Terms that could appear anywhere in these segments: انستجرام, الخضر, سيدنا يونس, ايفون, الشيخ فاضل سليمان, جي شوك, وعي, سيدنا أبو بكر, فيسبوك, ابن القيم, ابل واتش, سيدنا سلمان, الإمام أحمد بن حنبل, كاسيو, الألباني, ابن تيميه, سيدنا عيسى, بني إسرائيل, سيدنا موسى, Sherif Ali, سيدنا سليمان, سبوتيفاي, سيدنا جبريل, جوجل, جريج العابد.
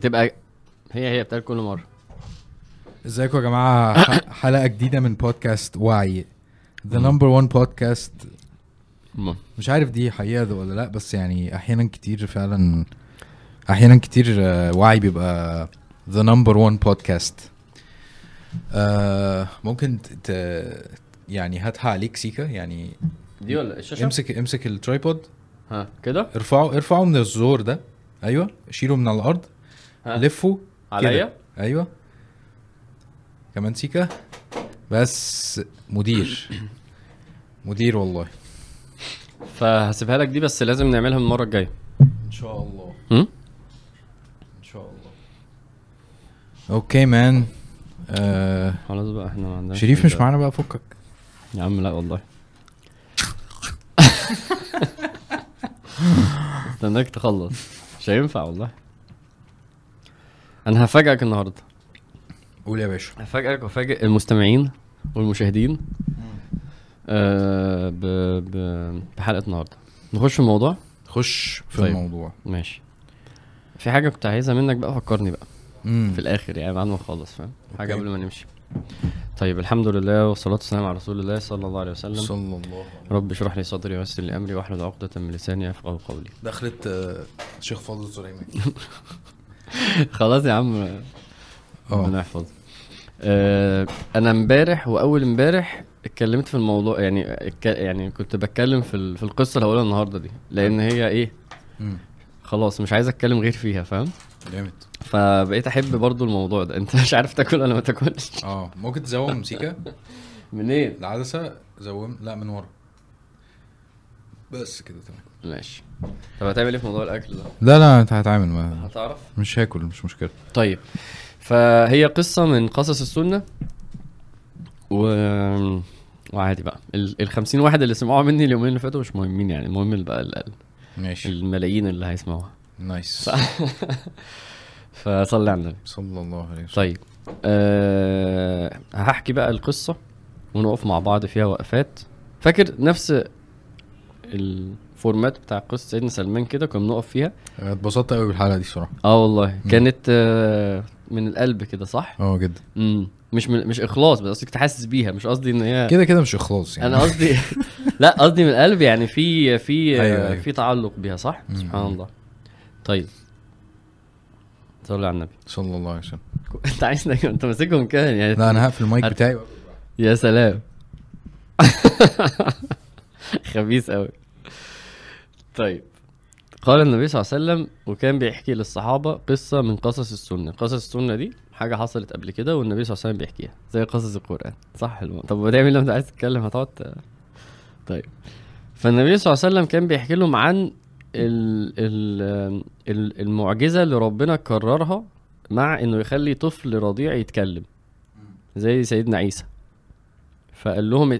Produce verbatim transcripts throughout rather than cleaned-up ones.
تبقى هي هي بتاعت كل مرة. ازيكم يا جماعة, حلقة جديدة من بودكاست وعي, the number one podcast. مش عارف دي حقيقة ده ولا لا, بس يعني احيانا كتير فعلا احيانا كتير وعي بيبقى the number one podcast. آه ممكن ت... يعني هاتها عليك سيكا, يعني دي ولا الشاشة. امسك امسك الترايبود, ها كده, ارفعه ارفعه من الزور ده, ايوه, شيله من الارض, لفه عليا, ايوه, كمان سيكا, بس مدير مدير والله. فهسيبها لك دي, بس لازم نعملها من المره الجايه ان شاء الله. م? ان شاء الله. اوكي مان, آه خلاص بقى, احنا ما عندناش شريف, مش معانا بقى, فكك يا عم. لا والله استناك تخلص, مش هينفع والله. انا هفاجئك النهارده. قول يا باشا. هفاجئك وافاجئ المستمعين والمشاهدين آه ب... ب... بحلقه النهارده. نخش في الموضوع. خش في طيب. الموضوع ماشي. في حاجه كنت عايزها منك بقى, فكرني بقى مم. في الاخر يعني بعد ما نخلص, فاهم حاجه قبل ما نمشي. طيب, الحمد لله والصلاه والسلام على رسول الله صلى الله عليه وسلم. صلى الله عليه وسلم. رب اشرح لي صدري ويسر لي امري واحلل عقده من لساني يفقهوا قولي. دخلت آه الشيخ فاضل سليمان. خلاص يا عم, ربنا يحفظك. آه انا امبارح واول امبارح اتكلمت في الموضوع, يعني يعني كنت بتكلم في في القصه اللي هقولها النهارده دي, لان هي ايه, خلاص مش عايز اتكلم غير فيها, فاهم جامد. فبقيت احب برضو الموضوع ده. انت مش عارف تاكل ولا ما تاكلش. اه ممكن تزوم سيكا. منين إيه؟ العدسه زوم. لا, من ورا بس كده. تمام ماشي. طب هتعمل ايه في موضوع الاكل ده؟ لا لا, انت هتعمل ما هتعرف. مش هاكل, مش مشكله. طيب, فهي قصه من قصص السنه, و وعادي بقى الخمسين واحد اللي سمعوها مني اليومين اللي فاتوا مش مهمين, يعني المهم اللي بقى الأقل. ماشي, الملايين اللي هيسمعوها. نايس. فصلي على النبي صلى الله عليه وسلم. طيب, أه... هحكي بقى القصه ونقف مع بعض فيها وقفات. فاكر نفس ال فورمات بتاع قصة سيدنا سلمان كده, كنا بنقف فيها. اتبسطت قوي بالحلقه دي صراحه. اه والله م. كانت آه من القلب كده, صح. اه جدا. امم مش من... مش اخلاص, بس قصدي كنت حاسس بيها, مش قصدي ان هي كده كده مش اخلاص يعني. انا قصدي لا, قصدي من القلب يعني, في في أيوة أيوة. في تعلق بيها, صح. م. سبحان الله. طيب, صلي على النبي صلى الله عليه وسلم. انت عايزنا انت ماسكهم كده يعني. لا, انا هقفل المايك بتاعي. يا سلام. خبيث قوي. طيب, قال النبي صلى الله عليه وسلم وكان بيحكي للصحابة قصة من قصص السنة. قصص السنة دي حاجة حصلت قبل كده والنبي صلى الله عليه وسلم بيحكيها, زي قصص القرآن, صح. طب ودايما لما انت عايز تتكلم هتقعد. طيب, فالنبي صلى الله عليه وسلم كان بيحكي لهم عن ال ال المعجزة اللي ربنا كررها, مع انه يخلي طفل رضيع يتكلم زي سيدنا عيسى. فقال لهم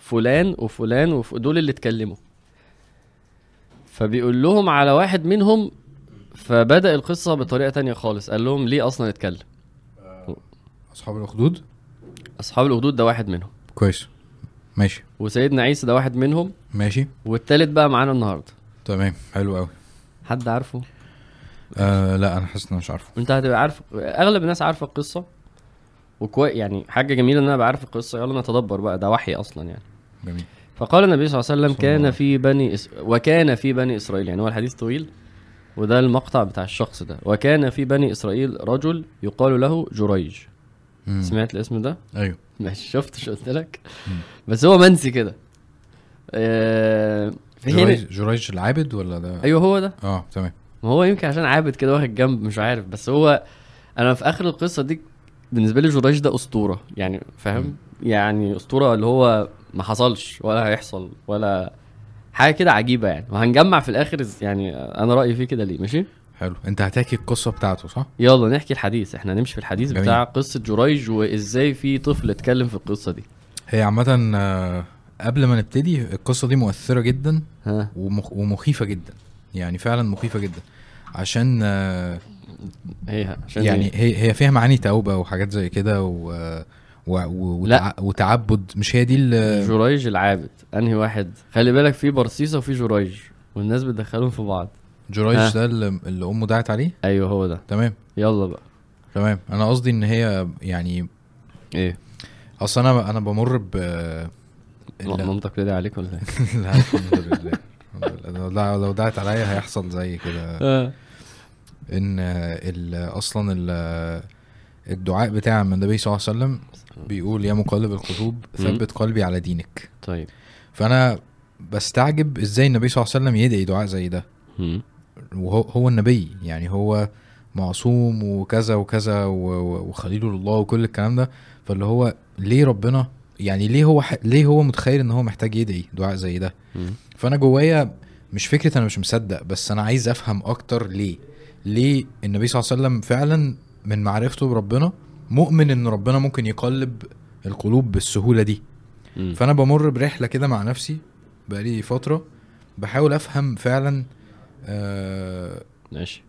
فلان وفلان, ودول اللي اتكلموا. فبيقول لهم على واحد منهم, فبدأ القصة بطريقة تانية خالص. قال لهم ليه أصلا اتكلم؟ أصحاب الأخدود. أصحاب الأخدود ده واحد منهم. كويس, ماشي. وسيدنا عيسى ده واحد منهم, ماشي. والتالت بقى معانا النهاردة. تمام, حلو قوي. حد عارفه؟ آه لا, أنا حاسس إن مش عارفه. أنت هتبقى عارف, أغلب الناس عارفة القصة, وكويس يعني. حاجة جميلة إن أنا بعرف القصة. يلا نتدبر بقى, ده وحي أصلا يعني. جميل. فقال النبي صلى الله عليه وسلم كان في بني إس... وكان في بني إسرائيل, يعني هو الحديث طويل وده المقطع بتاع الشخص ده. وكان في بني إسرائيل رجل يقال له جريج. مم. سمعت الاسم ده؟ ايوه ماشي, شفت شو قلت لك. بس هو منسي كده. آه... جريج... جريج العابد ولا ده؟ ايوه هو ده. اه تمام. ما هو يمكن عشان عابد كده واخد جنب, مش عارف. بس هو انا في اخر القصة دي بالنسبة لي جريج ده اسطورة يعني, فاهم؟ مم. يعني اسطورة اللي هو ما حصلش ولا هيحصل ولا حاجه كده عجيبه يعني, وهنجمع في الاخر يعني. انا رايي فيه كده. ليه؟ ماشي حلو. انت هتحكي القصه بتاعته, صح. يلا نحكي الحديث. احنا نمشي في الحديث جميل. بتاع قصه جريج وازاي في طفل اتكلم في القصه دي. هي عامه قبل ما نبتدي, القصه دي مؤثره جدا ومخيفه جدا يعني, فعلا مخيفه جدا. عشان هي عشان يعني هي هي فيها معاني توبه وحاجات زي كده و و... وتع... وتعبد. مش هي دي ال جريج العابد؟ انهي واحد؟ خلي بالك, في برصيصه وفي جريج, والناس بتدخلهم في بعض. جريج ده اللي امه دعت عليه؟ ايوه هو ده. تمام يلا بقى. تمام انا قصدي ان هي يعني ايه اصل انا انا بمر ب منطق رد عليك ولا ايه؟ لا الحمد لله. لو دعت عليا هيحصل زي كده ان اصلا الدعاء بتاع النبي صلى الله عليه وسلم بيقول يا مقلب القلوب ثبت قلبي على دينك. طيب فانا بستعجب ازاي النبي صلى الله عليه وسلم يدعي دعاء زي ده وهو هو النبي يعني هو معصوم وكذا وكذا وخليل الله وكل الكلام ده. فاللي هو ليه ربنا يعني ليه هو ح... ليه هو متخيل ان هو محتاج يدعي دعاء زي ده؟ فانا جوايا مش فكرة انا مش مصدق بس انا عايز افهم اكتر ليه ليه النبي صلى الله عليه وسلم فعلا من معرفته بربنا مؤمن ان ربنا ممكن يقلب القلوب بالسهولة دي. م. فانا بمر برحلة كده مع نفسي بقالي فترة بحاول افهم فعلا آه ماشي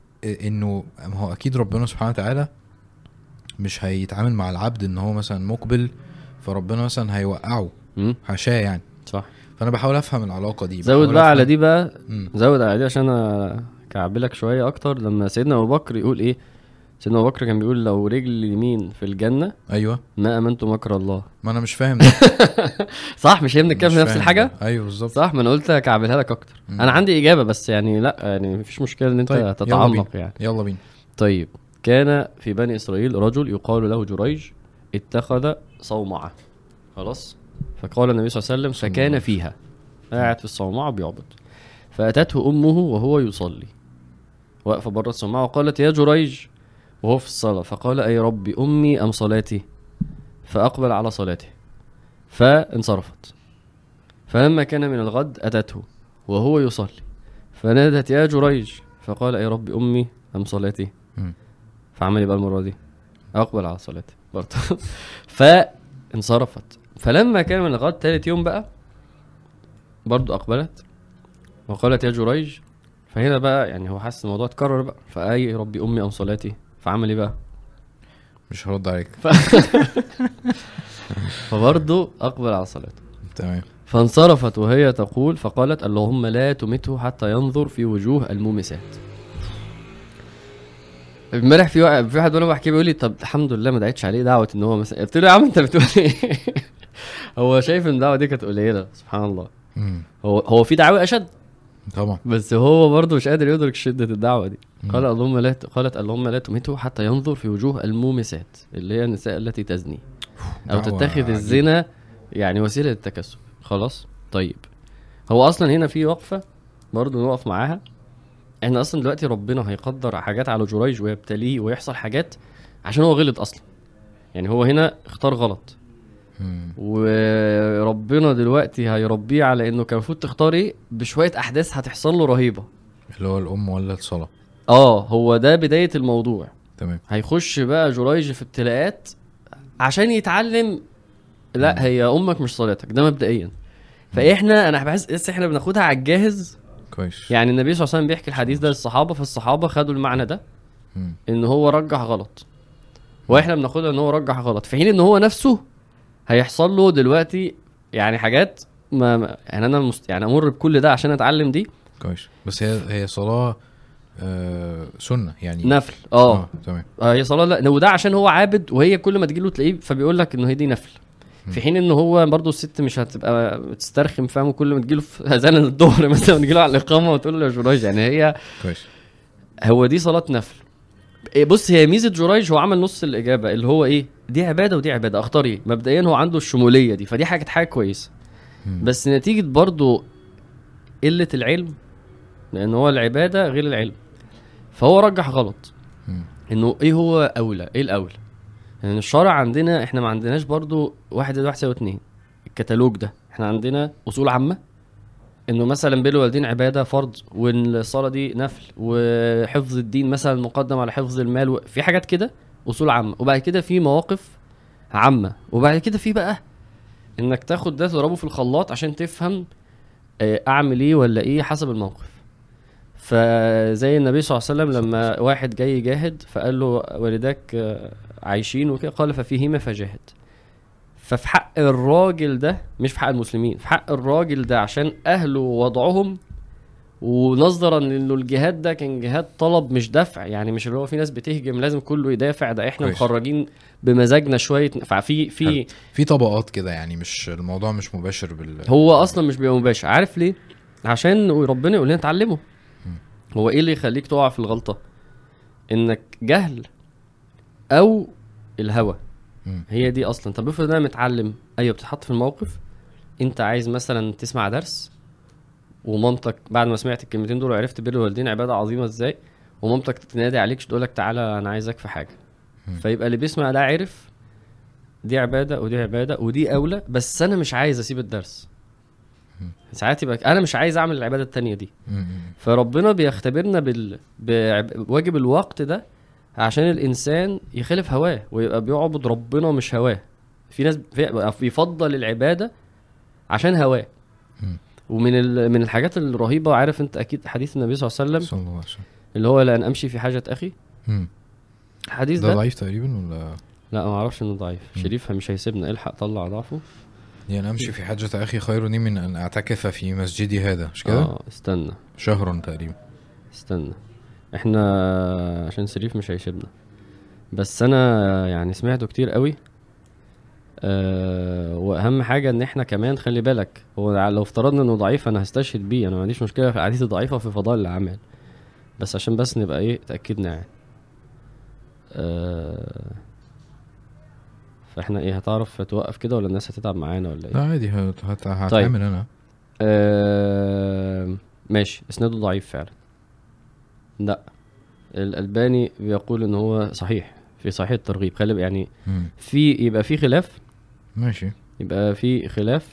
انه هو اكيد ربنا سبحانه وتعالى مش هيتعامل مع العبد ان هو مثلا مقبل فربنا مثلا هيوقعه حاشاه يعني صح. فانا بحاول افهم العلاقه دي. زود بقى على دي بقى مم. زود على دي عشان اكعبلك شويه اكتر. لما سيدنا ابو بكر يقول ايه؟ سيدنا ابو بكر كان بيقول لو رجل يمين في الجنه ايوه ما امنت مكر الله. ما انا مش فاهم ده. صح مش هي من الكلام نفس الحاجه ده. ايوه بالظبط صح. ما انا قلت اكعبلها لك اكتر. مم. انا عندي اجابه بس يعني لا يعني مفيش مشكله ان انت طيب. تتعمق يعني يلا بينا. طيب كان في بني اسرائيل رجل يقال له جريج اتخذ صومعه خلاص. فقال النبي صلى الله عليه وسلم فكان فيها قاعد في الصومعه بيعبد. فاتته امه وهو يصلي واقفه بره الصومعه وقالت يا جريج وهو في الصلاه. فقال اي ربي امي ام صلاتي؟ فاقبل على صلاته فانصرفت. فلما كان من الغد اتته وهو يصلي فنادت يا جريج فقال اي ربي امي ام صلاتي؟ فعمل بقى المره دي اقبل على صلاتي برضه. فانصرفت. فلما كان من الغد ثالث يوم بقى برضو اقبلت وقالت يا جريج. فهنا بقى يعني هو حاسس الموضوع اتكرر بقى. فاي ربي امي ام صلاتي؟ فعمل ايه بقى؟ مش هرد عليك. ف... فبرضو اقبل على صلاته تمام. فانصرفت وهي تقول فقالت اللهم لا تمته حتى ينظر في وجوه المومسات. امبارح في في حد وانا بحكي بيقول لي طب الحمد لله ما دعيتش عليه دعوه ان هو مثلا. قلت له يا عم انت بتقول ايه؟ هو شايف ان الدعوه دي كانت قليله سبحان الله. مم. هو هو في دعوه اشد طبعا بس هو برضه مش قادر يدرك شده الدعوه دي. مم. قال اللهم لا قالت اللهم لا تمته حتى ينظر في وجوه المومسات اللي هي النساء التي تزني او تتخذ الزنا يعني وسيله للتكسب خلاص. طيب هو اصلا هنا في وقفه برضه نوقف معاها. احنا اصلا دلوقتي ربنا هيقدر حاجات على جريج ويبتليه ويحصل حاجات عشان هو غلط اصلا يعني هو هنا اختار غلط. مم. وربنا دلوقتي هيربيه على انه كان المفروض تختار ايه بشويه احداث هتحصل له رهيبه اللي هو الام ولا الصلاه. اه هو ده بدايه الموضوع تمام. هيخش بقى جريج في ابتلاءات عشان يتعلم لا. مم. هي امك مش صلاتك ده مبدئيا. فاحنا انا بحس لسه احنا بناخدها على الجاهز كويس. يعني النبي صلى الله عليه وسلم بيحكي الحديث ده للصحابه فالصحابه خدوا المعنى ده ان هو رجح غلط واحنا بناخدها ان هو رجح غلط في حين ان هو نفسه هيحصل له دلوقتي يعني حاجات ما, ما يعني انا مست... يعني امر بكل ده عشان اتعلم دي كويس. بس هي هي صلاه آه سنه يعني نفل اه, آه. تمام آه هي صلاه لا وده عشان هو عابد وهي كل ما تجيله تلاقيه فبيقول لك انه هي دي نفل. في حين انه هو برضو الست مش هتبقى تسترخم فاهمه كل ما تجيله في اذان الظهر مثلا تجيله على الاقامه وتقول له يا جريج يعني هي كويس. هو دي صلاه نفل. بص هي ميزه جريج هو عمل نص الاجابه اللي هو ايه دي عباده ودي عباده اختار ايه مبدئيا هو عنده الشموليه دي فدي حاجه حاجه كويسه. بس نتيجه برضو قله العلم لان هو العباده غير العلم فهو رجح غلط انه ايه هو اولى ايه الاولى. يعني الشرع عندنا احنا ما عندناش برضو واحد زائد واحد يساوي اتنين الكتالوج ده. احنا عندنا اصول عامه انه مثلا بر الوالدين عباده فرض والصلاه دي نفل وحفظ الدين مثلا مقدم على حفظ المال في حاجات كده اصول عامه. وبعد كده في مواقف عامه وبعد كده في بقى انك تاخد ده تضربه في الخلاط عشان تفهم اعمل ايه ولا ايه حسب الموقف. فزي النبي صلى الله عليه وسلم لما واحد جاي يجاهد فقال له والدك عايشين وكده قال ففيهما فجاهد. ففي حق الراجل ده مش في حق المسلمين في حق الراجل ده عشان اهله ووضعهم ونظرا لانه الجهاد ده كان جهاد طلب مش دفع, يعني مش اللي هو في ناس بتهجم لازم كله يدافع, ده احنا مخرجين بمزاجنا شويه. ففي في في طبقات كده, يعني مش الموضوع مش مباشر بال هو اصلا مش بيبقى مباشر. عارف ليه؟ عشان ربنا يقول لنا تعلمه. هو ايه اللي يخليك تقع في الغلطه؟ انك جهل او الهوى, هي دي اصلا. طب افرض انا متعلم, ايوه بتتحط في الموقف, انت عايز مثلا تسمع درس ومامتك بعد ما سمعت الكلمتين دول عرفت بر الوالدين عباده عظيمه ازاي, ومامتك تنادي عليك تقول لك تعالى انا عايزك في حاجه, فيبقى اللي بيسمع لا عارف دي عباده ودي عباده ودي اولى, بس انا مش عايز اسيب الدرس. ساعات يبقى انا مش عايز اعمل العباده التانية دي. فربنا بيختبرنا بال... بواجب الوقت ده عشان الانسان يخلف هواه ويبقى بيعبد ربنا مش هواه. في ناس بيفضل العباده عشان هواه. ومن من الحاجات الرهيبه, عارف انت اكيد حديث النبي صلى الله عليه وسلم اللي هو لأن امشي في حاجه اخي, الحديث ده, ده ضعيف تقريبا ولا لا؟ ما اعرفش انه ضعيف. مم. شريف مش هيسيبنا, الحق طلع ضعفه. يعني امشي في حاجه اخي خير لي من ان اعتكف في مسجدي هذا, مش كده؟ اه استنى شهرا تقريبا, استنى احنا عشان شريف مش هيسيبنا, بس انا يعني سمعته كتير قوي. أه واهم حاجه ان احنا كمان خلي بالك, هو لو افترضنا انه ضعيف انا هستشهد بيه, انا ما عنديش مشكله في الحديث الضعيفه وفي فضائل العمل, بس عشان بس نبقى ايه اتاكدنا يعني. أه فاحنا ايه, هتعرف توقف كده ولا الناس هتتعب معانا ولا ايه؟ لا عادي هتعمل. طيب. انا أه ماشي, اسناده ضعيف فعلا. لا الالباني بيقول ان هو صحيح في صحيح الترغيب, خلي يعني م. في يبقى في خلاف, ماشي, يبقى في خلاف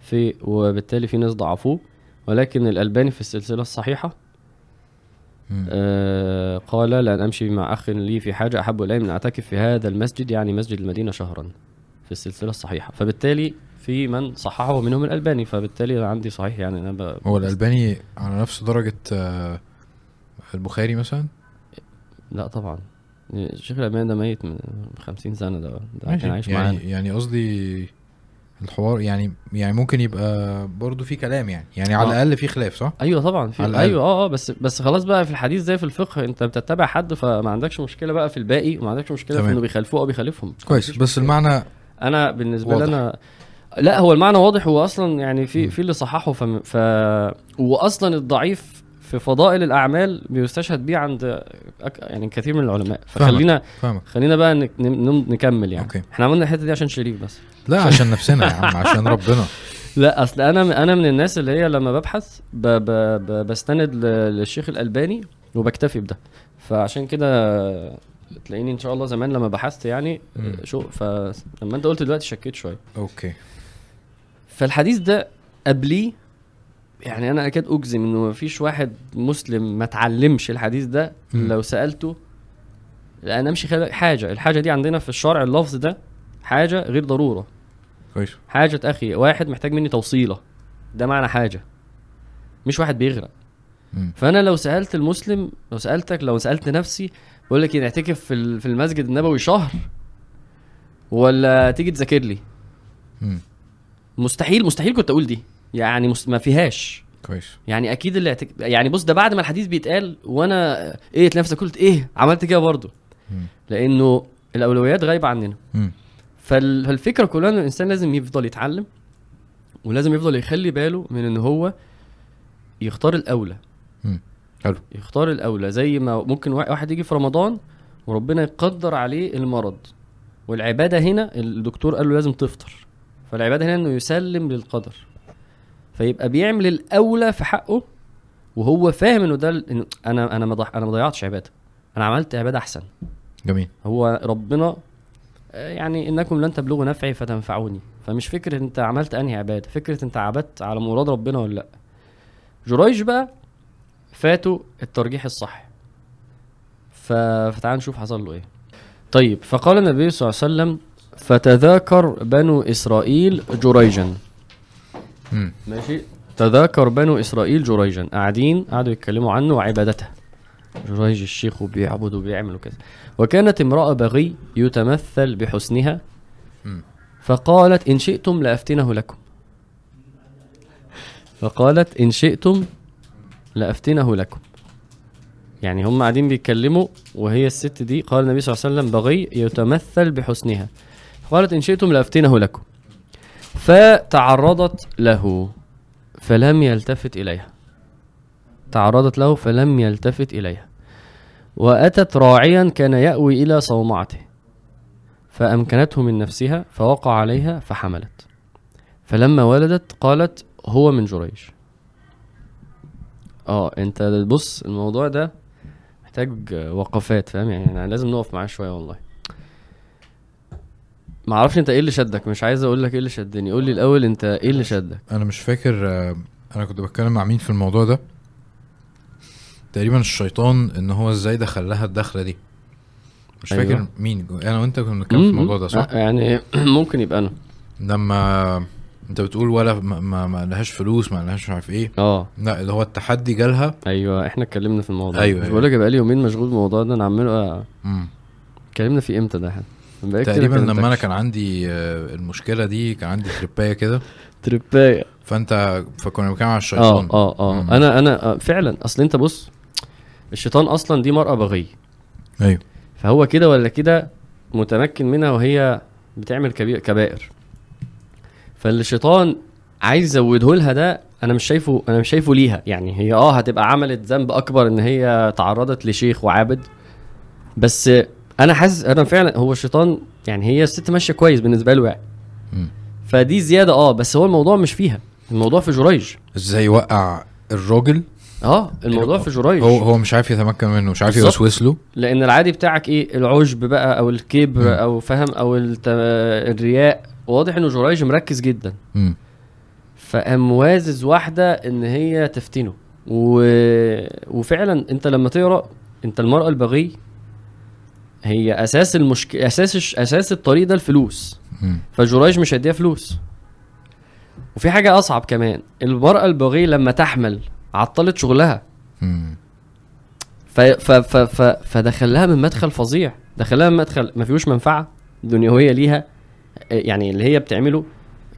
في, وبالتالي في ناس ضعفوه, ولكن الألباني في السلسلة الصحيحة آه قال لأن أمشي مع أخ لي في حاجة أحب إلي من أعتكف في هذا المسجد, يعني مسجد المدينة, شهرا في السلسلة الصحيحة. فبالتالي في من صححه منهم الألباني, فبالتالي عندي صحيح يعني. أنا ب... هو الألباني على نفس درجة آه البخاري مثلا؟ لا طبعا, الشيخ الألباني ده ميت من خمسين سنة, ده ده كان عايش يعني معانا. يعني قصدي الحوار يعني يعني ممكن يبقى برضو في كلام يعني يعني آه. على الأقل في خلاف, صح؟ أيوة طبعا في, أيوة آه آه بس بس خلاص بقى. في الحديث زي في الفقه انت بتتبع حد, فما عندكش مشكلة بقى في الباقي, وما عندكش مشكلة تمام. في انه بيخالفوه أو بيخالفهم, كويس, بس المعنى أنا بالنسبة واضح. لنا لا هو المعنى واضح, هو أصلا يعني في م. في اللي صححه ف... ف... وأصلا الضعيف في فضائل الاعمال بيستشهد بيه عند يعني كثير من العلماء. فخلينا فهمك. خلينا بقى نكمل يعني. أوكي. احنا عملنا الحته دي عشان شريف بس, لا عشان, عشان نفسنا يا عم, عشان ربنا. لا اصل انا انا من الناس اللي هي لما ببحث ب ب ب بستند للشيخ الألباني وبكتفي بده, فعشان كده تلاقيني ان شاء الله زمان لما بحثت يعني م. شو فلما انت قلت دلوقتي شكيت شويه. اوكي. فالحديث ده قبليه يعني انا اكاد اجزم انه مفيش واحد مسلم ما تعلمش الحديث ده. م. لو سالته انا امشي حاجه, الحاجه دي عندنا في الشرع اللفظ ده حاجه غير ضروره, كويس, حاجه اخي واحد محتاج مني توصيله, ده معنى حاجه, مش واحد بيغرق. م. فانا لو سالت المسلم, لو سالتك, لو سالت نفسي بقول لك نعتكف في في المسجد النبوي شهر ولا تيجي تذاكر لي, م. مستحيل مستحيل كنت اقول دي يعني ما فيهاش, كويس يعني اكيد اللي هتك... يعني بص ده بعد ما الحديث بيتقال وانا ايه نفسي قلت ايه عملت كده برضو, لانه الاولويات غايبه عننا. م. فالفكره كلها ان الانسان لازم يفضل يتعلم, ولازم يفضل يخلي باله من ان هو يختار الاولى. م. حلو, يختار الاولى. زي ما ممكن واحد يجي في رمضان وربنا يقدر عليه المرض, والعباده هنا الدكتور قال له لازم تفطر, فالعباده هنا انه يسلم للقدر, فيبقى بيعمل الاولى في حقه وهو فاهم انه ده إنه انا انا ما انا ما ضيعتش عباده, انا عملت عباده احسن. جميل. هو ربنا يعني انكم لن تبلغوا نفعي فتنفعوني, فمش فكره انت عملت انهي عباده, فكره انت عبدت على مراد ربنا ولا لا. جريج بقى فاتوا الترجيح الصح, فتعال نشوف حصل له ايه. طيب فقال النبي صلى الله عليه وسلم فتذاكر بنو اسرائيل جريجا. ماشي, تذاكر بنو إسرائيل جريجا, قاعدين قاعدوا يتكلموا عنه وعبادته, جريج الشيخ وبيعبد وبيعمل وكذا. وكانت امرأة بغي يتمثل بحسنها فقالت إن شئتم لأفتنه لكم, فقالت إن شئتم لأفتنه لكم. يعني هم قاعدين بيتكلموا وهي الست دي، قال النبي صلى الله عليه وسلم بغي يتمثل بحسنها، قالت إن شئتم لأفتنه لكم، فتعرضت له فلم يلتفت إليها، تعرضت له فلم يلتفت إليها، وأتت راعيا كان يأوي إلى صومعته فأمكنته من نفسها فوقع عليها فحملت، فلما ولدت قالت هو من جريج. اه انت بص الموضوع ده محتاج وقفات، فاهم؟ يعني لازم نقف معاه شويه. والله ما اعرفش انت ايه اللي شدك، مش عايز اقول لك ايه اللي شدني، قول لي الاول انت ايه اللي شدك. انا مش فاكر انا كنت بتكلم مع مين في الموضوع ده، تقريبا الشيطان، ان هو ازاي دخلها الدخله دي، مش أيوة. فاكر مين، انا وانت كنا بنتكلم في الموضوع ده صح؟ يعني ممكن يبقى انا لما انت بتقول ولا ما ما لهاش فلوس، ما لهاش مش عارف ايه، اه لا اللي هو التحدي جالها. ايوه احنا اتكلمنا في الموضوع. ايوه مش بقول لك بقى لي يومين مشغول بالموضوع ده، انا عماله اتكلمنا فيه امتى ده تقريبا لما انتكش. انا كان عندي المشكله دي، كان عندي تربايه كده تربايه فانت فكنا بنتكلم على الشيطان. اه اه انا انا فعلا اصل انت بص الشيطان اصلا دي مرأة بغي، ايوه فهو كده ولا كده متمكن منها وهي بتعمل كبائر، فالشيطان عايز يزوده لها ده. انا مش شايفه انا مش شايفه ليها، يعني هي اه هتبقى عملت ذنب اكبر ان هي تعرضت لشيخ وعابد، بس انا حاسس انا فعلا هو الشيطان، يعني هي الست ماشيه كويس بالنسبه له، يعني فدي زياده. اه بس هو الموضوع مش فيها، الموضوع في جريج ازاي وقع الراجل. اه الموضوع في جريج، هو هو مش عارف يتمكن منه، مش عارف يوسوس له، لان العادي بتاعك ايه؟ العجب بقى او الكبر او فهم او الرياء. واضح انه جريج مركز جدا، فاموازز واحده ان هي تفتنه و... وفعلا انت لما تقرا انت المراه البغي هي اساس المشكله، اساس الش... اساس الطريق ده الفلوس، فجريج مش هديها فلوس. وفي حاجه اصعب كمان، المراه البغي لما تحمل عطلت شغلها، ف... ف... ف... ف... فدخلها من مدخل فظيع، دخلها من مدخل ما فيهوش منفعه دنيويه ليها، يعني اللي هي بتعمله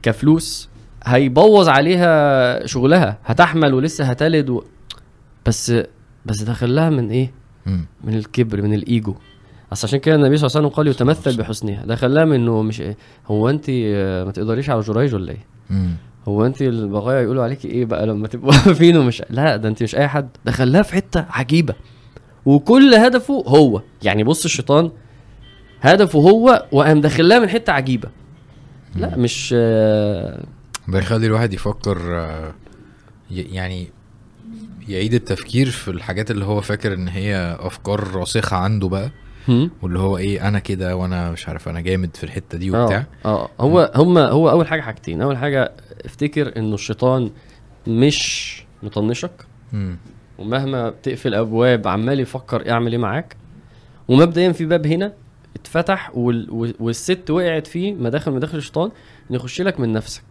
كفلوس هيبوظ عليها شغلها، هتحمل ولسه هتلد و... بس بس دخلها من ايه؟ من الكبر، من الايجو. اصل عشان كده النبي صلى الله عليه وسلم قال يتمثل بحسنها، دخلها من انه مش إيه؟ هو انت ما تقدريش على جريج ولا ايه؟ هو انت البغايا يقولوا عليكي ايه بقى لما تبقوا فينه؟ مش لا ده انت مش اي حد. دخلها في حته عجيبه، وكل هدفه هو، يعني بص الشيطان هدفه هو وقام داخلها من حته عجيبه. لا مش ده يخلي الواحد يفكر، يعني يعيد التفكير في الحاجات اللي هو فاكر ان هي افكار راسخه عنده بقى، واللي هو ايه انا كده وانا مش عارف انا جامد في الحته دي وبتاع. اه هو هم هو اول حاجه حاجتين، اول حاجه افتكر انه الشيطان مش مطنشك، ومهما بتقفل ابواب عمال يفكر اعمل ايه معاك، ومبدئيا في باب هنا اتفتح والست وقعت فيه مداخل مداخل الشيطان، يخش لك من نفسك،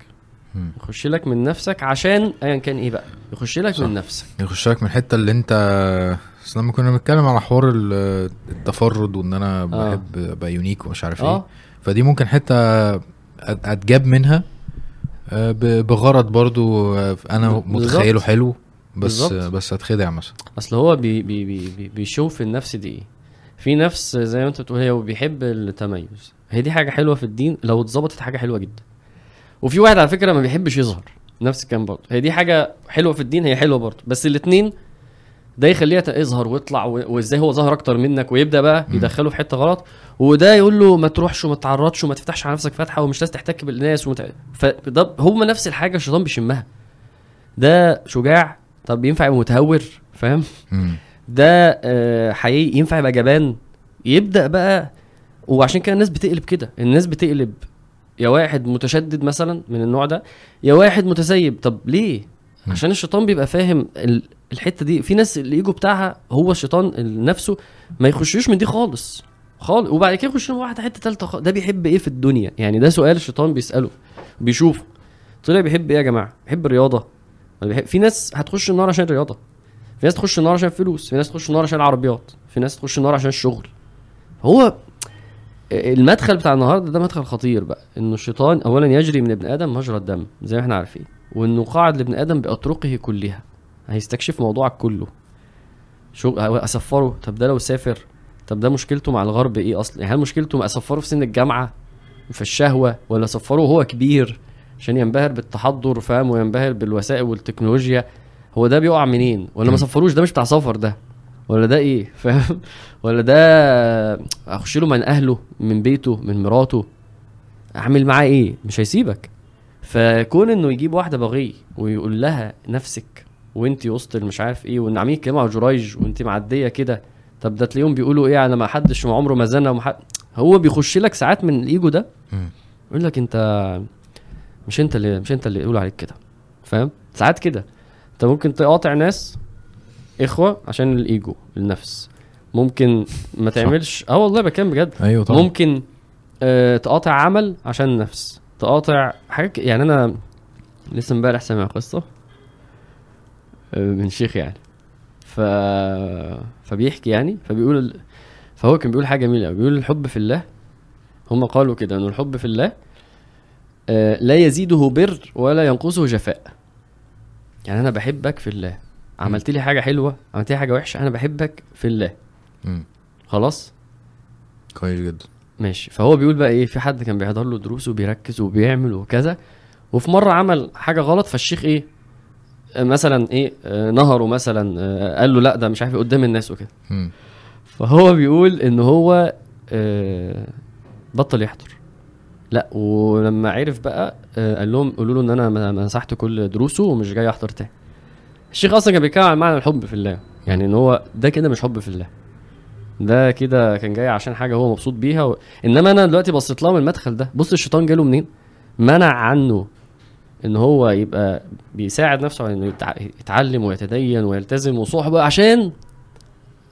يخش لك من نفسك عشان ايا كان ايه بقى، يخش لك من نفسك، يخش لك من الحته اللي انت اصلا كنا بنتكلم على حوار التفرد، وان انا بحب آه. بايونيك ومش عارف آه. ايه، فدي ممكن حته اتجاب منها بغرض برضو انا متخيله حلو، بس بالزبط. بس هتخدع مثلا، اصل هو بي بي بي بيشوف النفس دي ايه، في نفس زي ما انت بتقول هي وبيحب التميز، هي دي حاجه حلوه في الدين لو اتظبطت حاجه حلوه جدا. وفي واحد على فكره ما بيحبش يظهر، نفس الكلام برضه، هي دي حاجه حلوه في الدين، هي حلوه برضه، بس الاثنين ده يخليها تظهر ويطلع وازاي هو ظهر اكتر منك، ويبدا بقى يدخله في حته غلط، وده يقول له ما تروحش وما تعرضش وما تفتحش على نفسك فتحه ومش لازم تحتك بالناس ومتع... فده هما نفس الحاجه الشيطان بيشمها، ده شجاع طب ينفع يبقى متهور فاهم، ده حقيقي ينفع يبقى جبان، يبدأ بقى. وعشان كده الناس بتقلب كده، الناس بتقلب يا واحد متشدد مثلا من النوع ده، يا واحد متسيب. طب ليه؟ عشان الشيطان بيبقى فاهم الحتة دي، في ناس اللي يجو بتاعها هو الشيطان نفسه ما يخشيش من دي خالص خالص، وبعد كده يخش من واحدة حتة تالتة خالص. ده بيحب ايه في الدنيا؟ يعني ده سؤال الشيطان بيسأله، بيشوفه طلع بيحب ايه يا جماعة؟ بيحب الرياضة، بيحب... في ناس هتخش النار عشان الرياضة، في ناس تخش النار عشان فلوس، في ناس تخش النار عشان العربيات، في ناس تخش النار عشان الشغل. هو المدخل بتاع النهارده ده مدخل خطير بقى، انه الشيطان اولا يجري من ابن ادم مجرى الدم زي ما احنا عارفين، وانه قاعد لابن ادم باطرقه كلها، هيستكشف موضوعك كله. شو اسفره؟ طب ده لو سافر، طب ده مشكلته مع الغرب ايه اصلا؟ هل مشكلته ما اسفره في سن الجامعه في الشهوه، ولا اسفره وهو كبير عشان ينبهر بالتحضر فاهم، وينبهر بالوسائل والتكنولوجيا؟ هو ده بيقع منين؟ ولا ما سفروش ده مش بتاع سفر ده، ولا ده ايه فاهم؟ ولا ده اخش له من اهله، من بيته، من مراته، اعمل معاه ايه؟ مش هيسيبك. فكون انه يجيب واحده بغي ويقول لها نفسك وانتي وسط مش عارف ايه، وان عاملين كلام على جريج وانتي معديه كده، طب ده تلاقيهم بيقولوا ايه انا ما حدش عمره ما زنى ومح... هو بيخش لك ساعات من الايجو ده يقول لك انت مش انت اللي مش انت اللي يقولوا عليك كده فاهم. ساعات كده انت ممكن تقاطع ناس اخوه عشان الايجو النفس، ممكن ما تعملش اه والله بكلم بجد. أيوة طبعا. ممكن آه تقاطع عمل عشان النفس، تقاطع حاجه. يعني انا لسه امبارح سامع قصه من شيخ يعني ف... فبيحكي يعني فبيقول ال... فهو كان بيقول حاجه جميله، بيقول الحب في الله، هم قالوا كده انه الحب في الله آه لا يزيده بر ولا ينقصه جفاء. يعني انا بحبك في الله، عملت لي حاجه حلوه، عملت لي حاجه وحشه، انا بحبك في الله. امم خلاص كويس جدا ماشي. فهو بيقول بقى ايه، في حد كان بيحضر له دروس وبيركز وبيعمل وكذا، وفي مره عمل حاجه غلط، فالشيخ ايه مثلا ايه نهره مثلا آه قال له لا ده مش عارف قدام الناس وكده. فهو بيقول ان هو آه بطل يحضر، لا ولما عرف بقى آه قال لهم قولوا له ان انا مسحت كل دروسه ومش جاي احضر تاني. الشيخ اصلا كان بيتكلم عن معنى الحب في الله، يعني ان هو ده كده مش حب في الله، ده كده كان جاي عشان حاجه هو مبسوط بيها و... انما انا دلوقتي بصيت لها من المدخل ده. بص الشيطان جاله منين؟ منع عنه ان هو يبقى بيساعد نفسه على انه يتع... يتعلم ويتدين ويلتزم وصحبه، عشان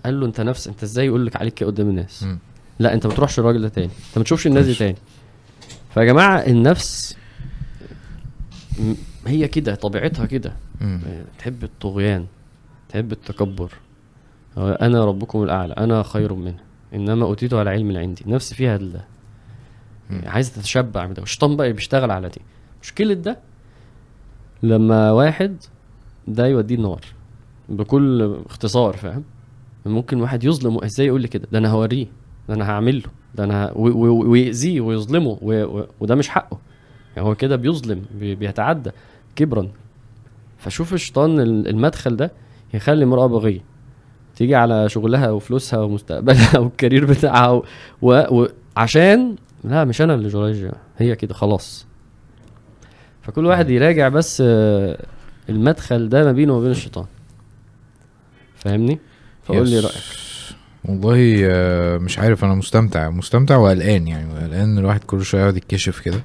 قال له انت نفس انت ازاي يقول لك عليك قدام الناس؟ م. لا انت ما تروحش الراجل ده تاني، انت ما تشوفش الناس دي تاني. فيا جماعه النفس م... هي كده طبيعتها كده، تحب الطغيان، تحب التكبر، انا ربكم الاعلى انا خير منه انما اوتيته على علم عندي، نفس فيها ده عايز تتشبع من ده. والشيطان بقى بيشتغل على دي. مشكله ده لما واحد ده يوديه النار بكل اختصار فاهم. ممكن واحد يظلمه ازاي يقول لي كده، ده انا هوريه، ده انا هعمله، ده انا ويأذيه ويظلمه و... و... وده مش حقه، يعني هو كده بيظلم بيتعدى كبرا. فشوف الشيطان المدخل ده يخلي امرأة بغية تيجي على شغلها وفلوسها ومستقبلها والكارير بتاعها وعشان و... لا مش انا اللي جريج هي كده خلاص. فكل واحد يراجع بس المدخل ده ما بينه وبين الشيطان فاهمني. فقول لي رأيك. والله مش عارف، انا مستمتع مستمتع وقلقان، يعني قلقان الواحد كل شويه يقعد يتكشف كده.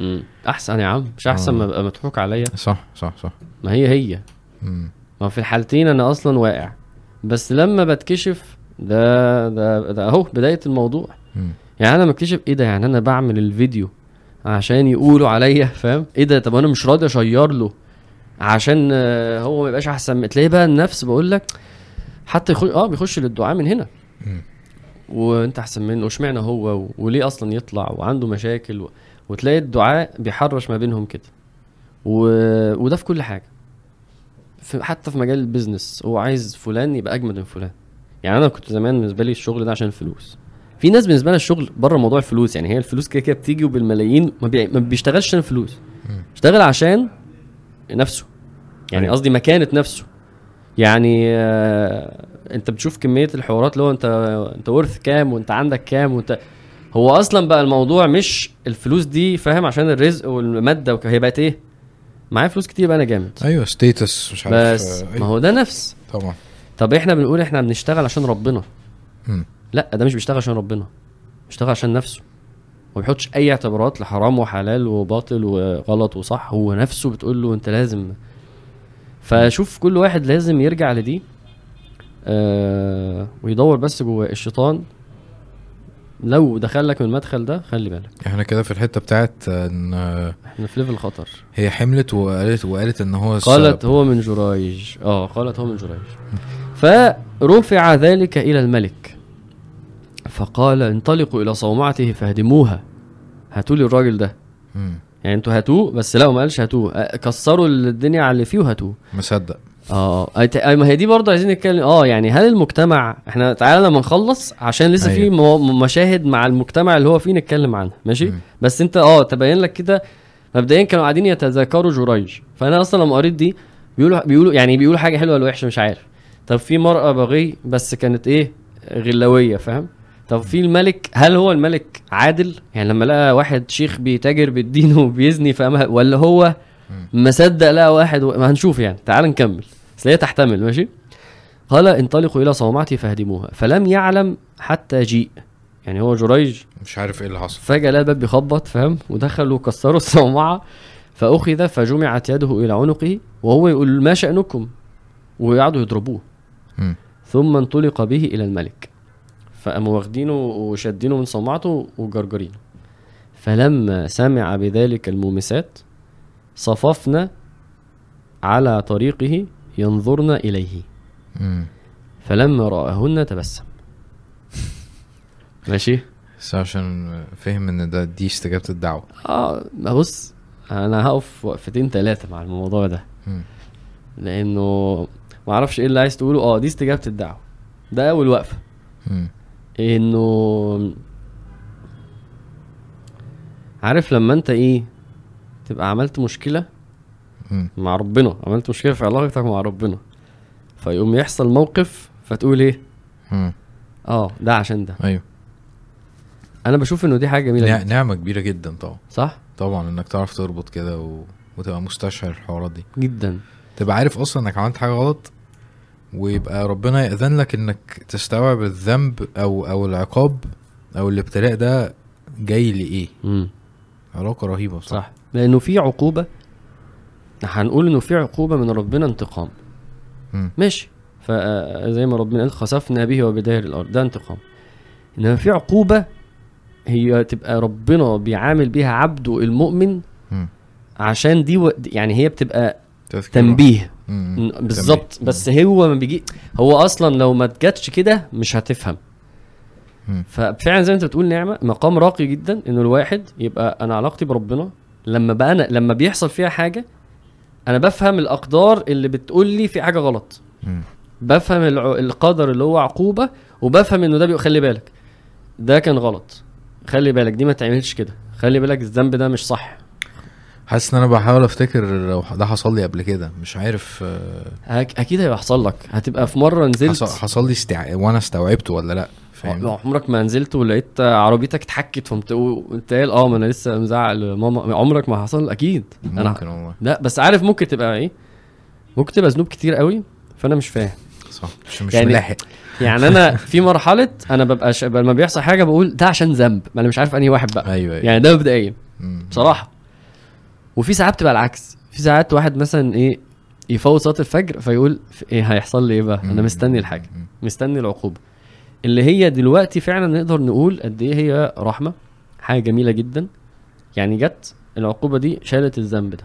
امم احسن يا عم، مش احسن ما ابقى مضحوك عليا؟ صح صح صح. ما هي هي امم ما في الحالتين انا اصلا واقع، بس لما بتكشف ده ده ده اهو بدايه الموضوع. مم. يعني انا مكتشف ايه ده، يعني انا بعمل الفيديو عشان يقولوا عليا فاهم ايه ده، طب انا مش راضي اشير له عشان هو ما يبقاش احسن. تلاقي بقى النفس بقول لك حتى يخش اه بيخش للدعاء من هنا. مم. وانت احسن منه واشمعنى هو وليه اصلا يطلع وعنده مشاكل و... وتلاقي الدعاء بيحرش ما بينهم كده و... وده في كل حاجه، في حتى في مجال البيزنس هو عايز فلان يبقى اجمد من فلان. يعني انا كنت زمان بالنسبه لي الشغل ده عشان الفلوس، في ناس بالنسبه لها الشغل بره موضوع الفلوس، يعني هي الفلوس كده كده بتيجي وبالملايين، ما, بي... ما بيشتغلش عشان الفلوس، بيشتغل عشان نفسه، يعني قصدي مكانه نفسه. يعني آه... انت بتشوف كميه الحوارات لو انت انت ورث كام وانت عندك كام وانت هو اصلا بقى الموضوع مش الفلوس دي فاهم، عشان الرزق والماده وهي بقت ايه معايا فلوس كتير بقى انا جامد، ايوه ستيتس مش عارف بس أيوة. ما هو ده نفس طبعا. طب احنا بنقول احنا بنشتغل عشان ربنا، م. لا ده مش بيشتغل عشان ربنا، بيشتغل عشان نفسه، ما بيحطش اي اعتبارات لحرام وحلال وباطل وغلط وصح، هو نفسه بتقول له انت لازم. فشوف كل واحد لازم يرجع لدي آه ويدور بس جوه. الشيطان لو دخلك من المدخل ده خلي بالك. احنا كده في الحته بتاعت ان احنا في ليفل خطر. هي حملت وقالت وقالت ان هو قالت هو من جريج اه قالت هو من جريج. فرفع ذلك الى الملك فقال انطلقوا الى صومعته فهدموها. هاتوا لي الراجل ده. يعني انتوا هاتوه، بس لا ما قالش هاتوه، كسروا الدنيا على اللي فيه وهاتوه. مصدق اه اي ما هي دي برضه عايزين نتكلم اه يعني هل المجتمع احنا تعالى لما نخلص عشان لسه في مشاهد مع المجتمع اللي هو فيه نتكلم عنها ماشي م. بس انت اه تبين لك كده مبدئيا كانوا قاعدين يتذاكروا جريج. فانا اصلا لما قريت دي بيقولوا بيقولوا يعني بيقولوا حاجه حلوه ولا وحشه مش عارف. طب في مرأة بغي بس كانت ايه غلاويه فاهم. طب في الملك هل هو الملك عادل يعني لما لقى واحد شيخ بيتاجر بالدين وبيزني فاهمها ولا هو ما صدق لقى واحد و... ما هنشوف يعني تعال نكمل سليه تحتمل ماشي. قال انطلقوا الى صومعتي فهدموها فلم يعلم حتى جيء. يعني هو جريج مش عارف ايه اللي حصل فجأة لقى الباب بيخبط فاهم ودخلوا كسروا الصومعه فاخذ فجمعت يده الى عنقه وهو يقول ما شأنكم ويقعدوا يضربوه م. ثم انطلق به الى الملك فقاموا واخدينه وشدينه من صومعته وجرجرينه. فلما سمع بذلك المومسات صففنا على طريقه ينظرنا اليه م. فلما راهن تبسم ماشي بس عشان فهم ان ده دي استجابه الدعوه. اه بص انا هقف وقفتين ثلاثه مع الموضوع ده م. لانه ما اعرفش ايه اللي عايز تقوله. اه دي استجابه الدعوه ده اول وقفه م. انه عارف لما انت ايه تبقى عملت مشكله م. مع ربنا عملت مشكله في علاقتك مع ربنا فيقوم يحصل موقف فتقول ايه م. اه ده عشان ده ايوه. انا بشوف انه دي حاجه جميله نعمه كبيره جدا طبعا صح طبعا انك تعرف تربط كده و... وتبقى مستشعر الحوارات دي جدا تبقى عارف اصلا انك عملت حاجه غلط ويبقى ربنا يأذن لك انك تستوعب الذنب او او العقاب او الابتلاء ده جاي لايه. امم علاقه رهيبه صح, صح. لانه في عقوبه هنقول انه في عقوبه من ربنا انتقام مم. ماشي فزي ما ربنا قال خسفنا به وبدار الارض ده انتقام. انما في عقوبه هي تبقى ربنا بيعامل بيها عبده المؤمن م. عشان دي و... يعني هي بتبقى تنبيه بالظبط بس م. هو ما بيجي هو اصلا لو ما اتجتش كده مش هتفهم م. ففعلا زي انت بتقول نعمه مقام راقي جدا انه الواحد يبقى انا علاقتي بربنا لما بقى انا لما بيحصل فيها حاجه انا بفهم الاقدار اللي بتقول لي في حاجه غلط م. بفهم الع... القدر اللي هو عقوبه وبفهم انه ده بيخلي بالك ده كان غلط خلي بالك دي ما تعملش كده خلي بالك الذنب ده مش صح. حاسس ان انا بحاول افتكر لو ده حصل لي قبل كده مش عارف أه... اكيد هيحصل لك هتبقى في مره نزلت حصل, حصل لي استع... وانا استوعبته ولا لا فاهم عمرك ما نزلت ولقيت عربيتك اتحكت فقمت قلت اه ما انا لسه مزعق لماما عمرك ما حصل اكيد ممكن انا والله لا بس عارف ممكن تبقى ايه ممكن تبقى ذنوب كتير قوي فانا مش فاهم صح مش مش يعني... ملاحق يعني انا في مرحله انا ببقى ش... لما بيحصل حاجه بقول ده عشان ذنب ما انا مش عارف انهي واحد بقى أيوة أيوة. يعني ده مبدئيا بصراحه. وفي ساعات بتبقى العكس في ساعات واحد مثلا ايه يفوت صلاه الفجر فيقول ايه هيحصل لي ايه بقى انا مستني الحاجه مستني العقوبه اللي هي دلوقتي فعلا نقدر نقول قد ايه هي رحمه حاجه جميله جدا. يعني جت العقوبه دي شالت الذنب ده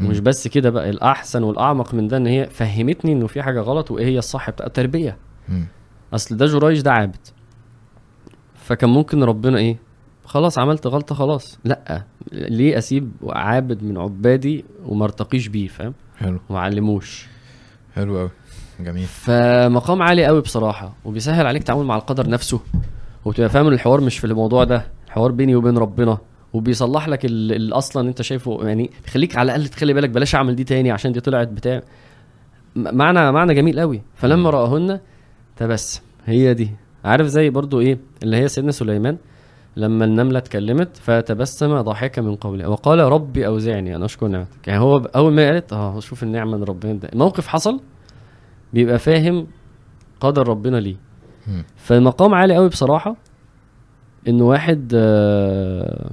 مش بس كده بقى الاحسن والاعمق من ده ان هي فهمتني انه في حاجه غلط وايه هي الصح بتاع التربيه اصل ده جريج ده عابد فكان ممكن ربنا ايه خلاص عملت غلطه خلاص لا ليه اسيب عابد من عبادي وما ارتقيش بيه فاهم حلو وما علموش حلو قوي جميل. فمقام عالي قوي بصراحه وبيسهل عليك تعامل مع القدر نفسه وتبقى فاهم الحوار مش في الموضوع ده الحوار بيني وبين ربنا وبيصلح لك اللي اصلا انت شايفه يعني خليك على الاقل تخلي بالك بلاش اعمل دي تاني عشان دي طلعت بتاع معنى معنى جميل قوي. فلما راهن تبسم هي دي عارف زي برضو ايه اللي هي سيدنا سليمان لما النمله اتكلمت فتبسم ضاحكه من قولها وقال ربي اوزعني ان اشكر نعمتك. يعني هو اول ما قالت اه شوف النعمه من ربنا ده موقف حصل بيبقى فاهم قدر ربنا ليه. فالمقام عالي قوي بصراحه انه واحد آه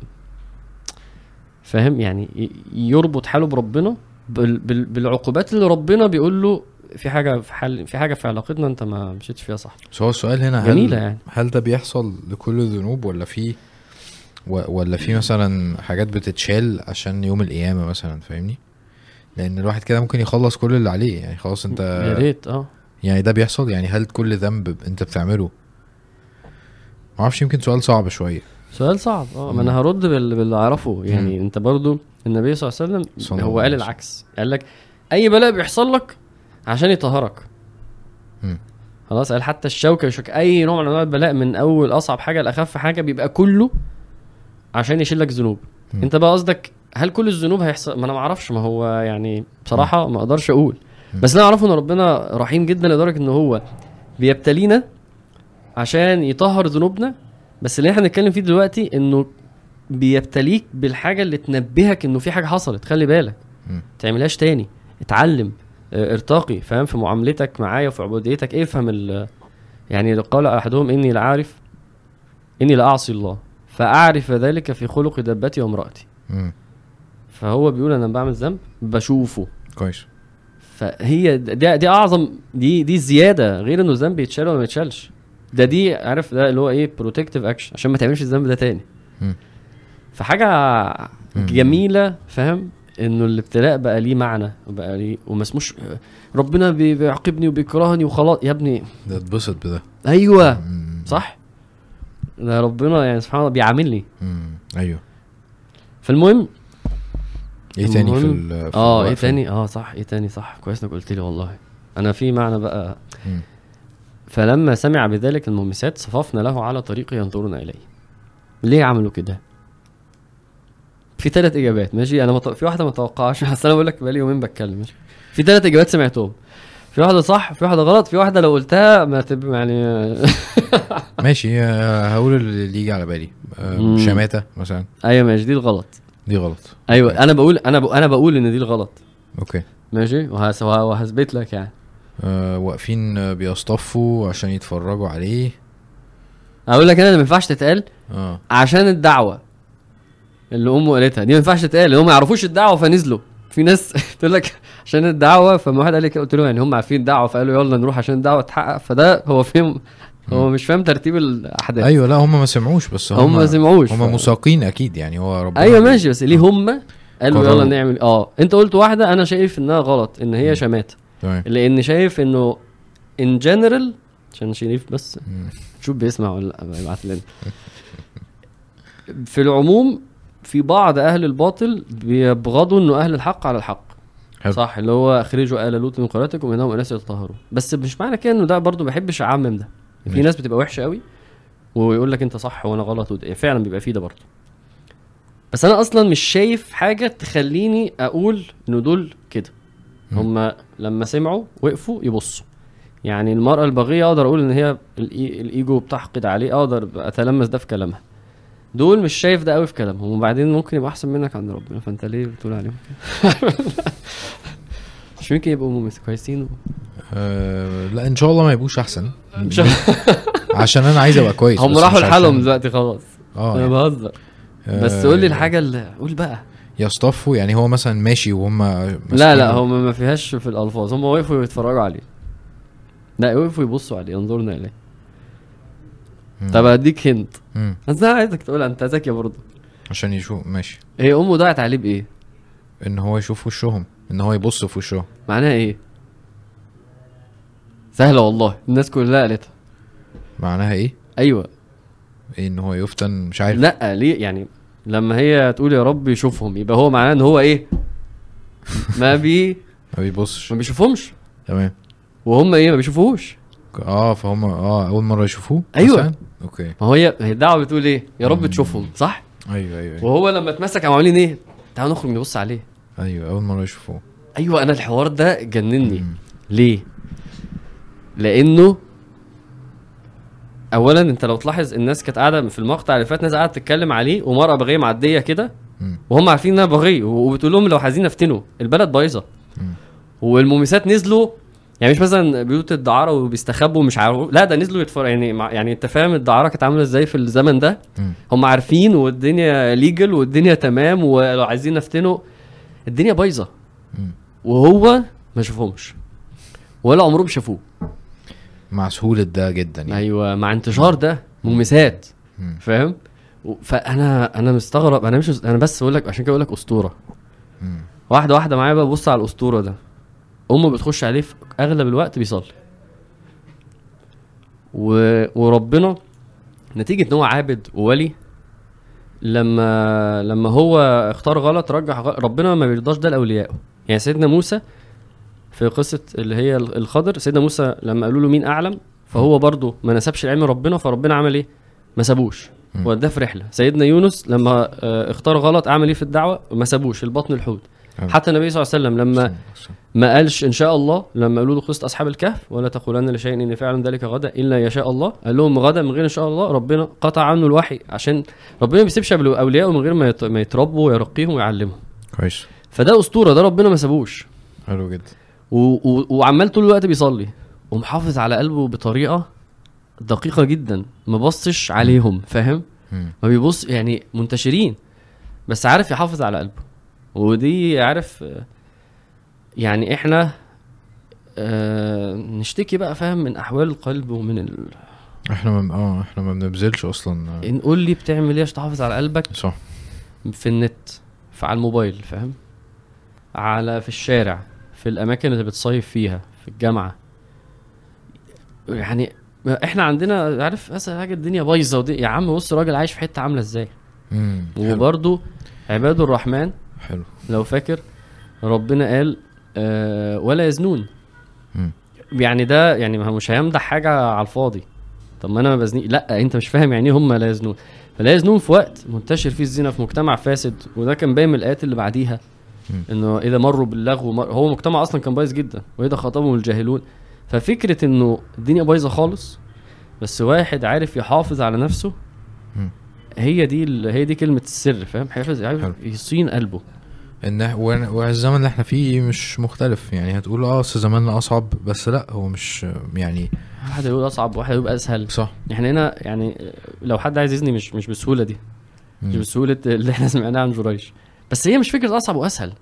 فاهم يعني يربط حاله بربنا بالعقوبات اللي ربنا بيقول له في حاجه في حل في حاجه في علاقتنا انت ما مشيتش فيها صح. هو السؤال هنا هل يعني. هل ده بيحصل لكل الذنوب ولا في ولا في مثلا حاجات بتتشال عشان يوم القيامه مثلا فاهمني لان الواحد كده ممكن يخلص كل اللي عليه يعني خلاص انت يا ريت اه يعني ده بيحصل يعني هل كل ذنب انت بتعمله ما اعرفش يمكن سؤال صعب شويه سؤال صعب اه ما انا هرد باللي اعرفه يعني مم. انت برضو النبي صلى الله عليه وسلم هو قال العكس قال لك اي بلاء بيحصل لك عشان يطهرك. مم. خلاص قال حتى الشوكة يشوك اي نوع من انواع البلاء من اول اصعب حاجة لاخف حاجة بيبقى كله عشان يشيلك ذنوب. مم. انت بقى قصدك هل كل الذنوب هيحصل؟ ما انا ما اعرفش، ما هو يعني بصراحة ما اقدرش اقول. مم. بس انا اعرف ان ربنا رحيم جدا لدرجة ان هو بيبتلينا عشان يطهر ذنوبنا. بس اللي احنا نتكلم فيه دلوقتي انه بيبتليك بالحاجة اللي تنبهك انه في حاجة حصلت، خلي بالك تعملهاش تاني، اتعلم، ارتقي، فهم في معاملتك معايا وفي عبوديتك ايه، فهم يعني قال احدهم اني لعارف اني لأعصي الله فاعرف ذلك في خلق دبتي وامرأتي. مم. فهو بيقول انا بعمل ذنب بشوفه كويس، فهي دي, دي اعظم دي دي زيادة، غير انه الذنب يتشال ولا ما يتشالش، ده دي عارف ده اللي هو ايه بروتكتيف اكشن عشان ما تعملش الذنب ده تاني. مم. فحاجة جميلة فهم انه الابتلاء بقى ليه معنى وبقى ليه، وما اسموش ربنا بيعاقبني وبيكرهني وخلاص يا ابني ده اتبسط بده. ايوه. مم. صح، ده ربنا يعني سبحان الله بيعاملني. ايوه. فالمهم ايه تاني في اه ايه تاني اه صح ايه تاني صح كويس انك قلت لي والله انا في معنى بقى. مم. فلما سمع بذلك المهمسات صففنا له على طريق ينظرون اليه. ليه عملوا كده؟ في ثلاث اجابات ماشي، انا مط... في واحده ما توقعهاش، بس انا بقول لك بقالي يومين بتكلم. في ثلاث اجابات سمعتهم، في واحده صح، في واحده غلط، في واحده لو قلتها ما تب... يعني ماشي هقول اللي يجي على بالي. شماته مثلا. ايوه ماشي، دي الغلط، دي غلط. ايوه انا بقول انا ب... انا بقول ان دي الغلط. اوكي ماشي، وهس... وهثبت لك يعني. أه واقفين بيصطفوا عشان يتفرجوا عليه. اقول لك انا ما ينفعش تتقال اه عشان الدعوه اللي امه قالتها دي ما ينفعش تتقال، هم ما يعرفوش الدعوه فنزلوا. في ناس تقول لك عشان الدعوه، فما واحد قال لي قلت له يعني هم عارفين الدعوه فقالوا يلا نروح عشان الدعوه تحقق، فده هو فهم هو مش فاهم ترتيب الاحداث. ايوه لا هم ما سمعوش، بس هم هم ما سمعوش هم ف... مساقين اكيد يعني هو ربنا. ايوه ماشي، بس ليه هم قالوا يلا نعمل اه انت قلت واحده انا شايف انها غلط ان هي شماته، لان شايف انه ان جنرال عشان شريف بس شوف بيسمع ولا ابعت لنا في العموم في بعض اهل الباطل بيبغضوا انه اهل الحق على الحق. حب. صح اللي هو اخرجوا آل لوط من قريتكم وانهم اناس يتطهروا، بس مش معنى كده انه ده برضو بحبش اعمم ده. في ماشي. ناس بتبقى وحشه قوي ويقول لك انت صح وانا غلط وده. فعلا بيبقى فيه ده برضو، بس انا اصلا مش شايف حاجه تخليني اقول انه دول كده. هم لما سمعوا وقفوا يبصوا، يعني المراه البغيه اقدر اقول ان هي الايجو بتحقد عليه، اقدر اتلمس ده في كلامها. دول مش شايف ده قوي في كلامهم، وبعدين ممكن يبقى احسن منك عند ربنا، فانت ليه بتقول عليهم كده؟ مش ممكن يبقوا كويسين و... أه لا ان شاء الله ما يبقوش احسن عشان انا عايز ابقى كويس. هم راحوا لحالهم دلوقتي خلاص. اه انا بهزر بس أه قول لي الحاجه اللي قول بقى يصطفوا، يعني هو مثلا ماشي وهم لا لا هم ما فيهاش في الالفاظ، هم وقفوا يتفرجوا عليه، لا وقفوا يبصوا عليه ينظرنا اليه. طب اديك هنت، بس انا عايزك تقول انت ذكي برضه عشان يشوف. ماشي. ايه امه ضاعت عليه بايه؟ ان هو يشوف وشهم، ان هو يبص في وشهم. معناها ايه؟ سهله والله الناس كلها قالتها. معناها ايه؟ ايوه ايه؟ ان هو يفتن مش عارف. لا ليه يعني لما هي تقول يا رب يشوفهم يبقى هو معناه ان هو ايه؟ ما بي ما بيبصش ما بيشوفهمش. تمام. وهم ايه؟ ما بيشوفوهوش. اه فهم اه اول مره يشوفوه. ايوه مثلاً. اوكي ما هو هي الدعوه بتقول ايه؟ يا رب تشوفهم. صح. ايوه ايوه, أيوة. وهو لما اتمسك عم عاملين ايه؟ تعالوا نخرج نبص عليه. ايوه اول مره يشوفوه. ايوه انا الحوار ده جنني. مم. ليه؟ لانه اولا انت لو تلاحظ الناس كانت قاعده في المقطع اللي فات ناس قاعده تتكلم عليه ومرأة بغيه معديه كده وهم عارفين انها بغيه وبتقول لهم لو حزين افتنوا البلد بايظه، والمميسات نزلوا يعني مش مثلا بيوت الدعاره وبيستخبوا مش عارف، لا ده نزلوا يتفرج يعني يعني انت فاهم الدعاره كانت عامله ازاي في الزمن ده. م. هم عارفين والدنيا ليجل والدنيا تمام، ولو عايزين نفتنوا الدنيا بايظه وهو ما شافهمش ولا عمره بشافوه مع سهوله ده جدا يعني. ايوه مع انتشار ده مميزات فاهم. فانا انا مستغرب، انا مش انا بس بقول لك عشان كده بقول لك اسطوره. م. واحده واحده معايا بقى بص على الاسطوره ده. امه بتخش عليه في اغلب الوقت بيصلي و... وربنا نتيجه ان هو عابد وولي لما لما هو اختار غلط رجح غلط. ربنا ما بيرضاش ده لاوليائه، يعني سيدنا موسى في قصة اللي هي الخضر سيدنا موسى لما قالوا له مين أعلم فهو برضو ما نسبش العلم ربنا فربنا عمل إيه ما سابوش وده في رحلة. سيدنا يونس لما اختار غلط عمل إيه في الدعوة ما سابوش البطن الحوت. حتى النبي صلى الله عليه وسلم لما ما قالش إن شاء الله لما قالوا له قصة أصحاب الكهف ولا تقولن لشيء إن فعلا ذلك غدا إلا يشاء الله قال لهم غدا من غير إن شاء الله ربنا قطع عنه الوحي عشان ربنا بيسيبش أولياءه من غير ما ما يتربوا ويرقيهم ويعلمهم كويس. فده أسطورة ده ربنا ما سابوش حلو جدا وعمال طول الوقت بيصلي ومحافظ على قلبه بطريقة دقيقة جدا ما بصش عليهم فاهم ما بيبص يعني منتشرين بس عارف يحافظ على قلبه ودي عارف يعني احنا اه نشتكي بقى فاهم من احوال القلب ومن ال... احنا ما اه احنا ما بنبذلش اصلا نقول لي بتعمل ايه عشان تحافظ على قلبك صح في النت على الموبايل فاهم على في الشارع في الاماكن اللي بتصيف فيها في الجامعه يعني احنا عندنا عارف اصل حاجه الدنيا بايظه ودي يا عم بص راجل عايش في حته عامله ازاي امم وبرده عباد الرحمن حلو لو فاكر ربنا قال آه ولا يزنون مم. يعني ده يعني مش هيمدح حاجه على الفاضي طب ما انا ما بزني لا انت مش فاهم يعني هم لا يزنون فلا يزنون في وقت منتشر فيه الزنا في مجتمع فاسد وده كان باين من الايات اللي بعديها انه اذا مروا باللغو هو مجتمع اصلا كان بايظ جدا واذا خاطبهم الجاهلون ففكره انه الدنيا بايظه خالص بس واحد عارف يحافظ على نفسه هي دي هي دي كلمه السر فاهم حافظ عارف يصين قلبه انه والزمن اللي احنا فيه مش مختلف يعني هتقول اه زماننا اصعب بس لا هو مش يعني واحد يقول اصعب واحد يبقى اسهل صح احنا هنا يعني لو حد عايز يزني مش مش بالسهوله دي مش بسهوله اللي احنا سمعناها عن جريج بس هي مش فكره اصعب واسهل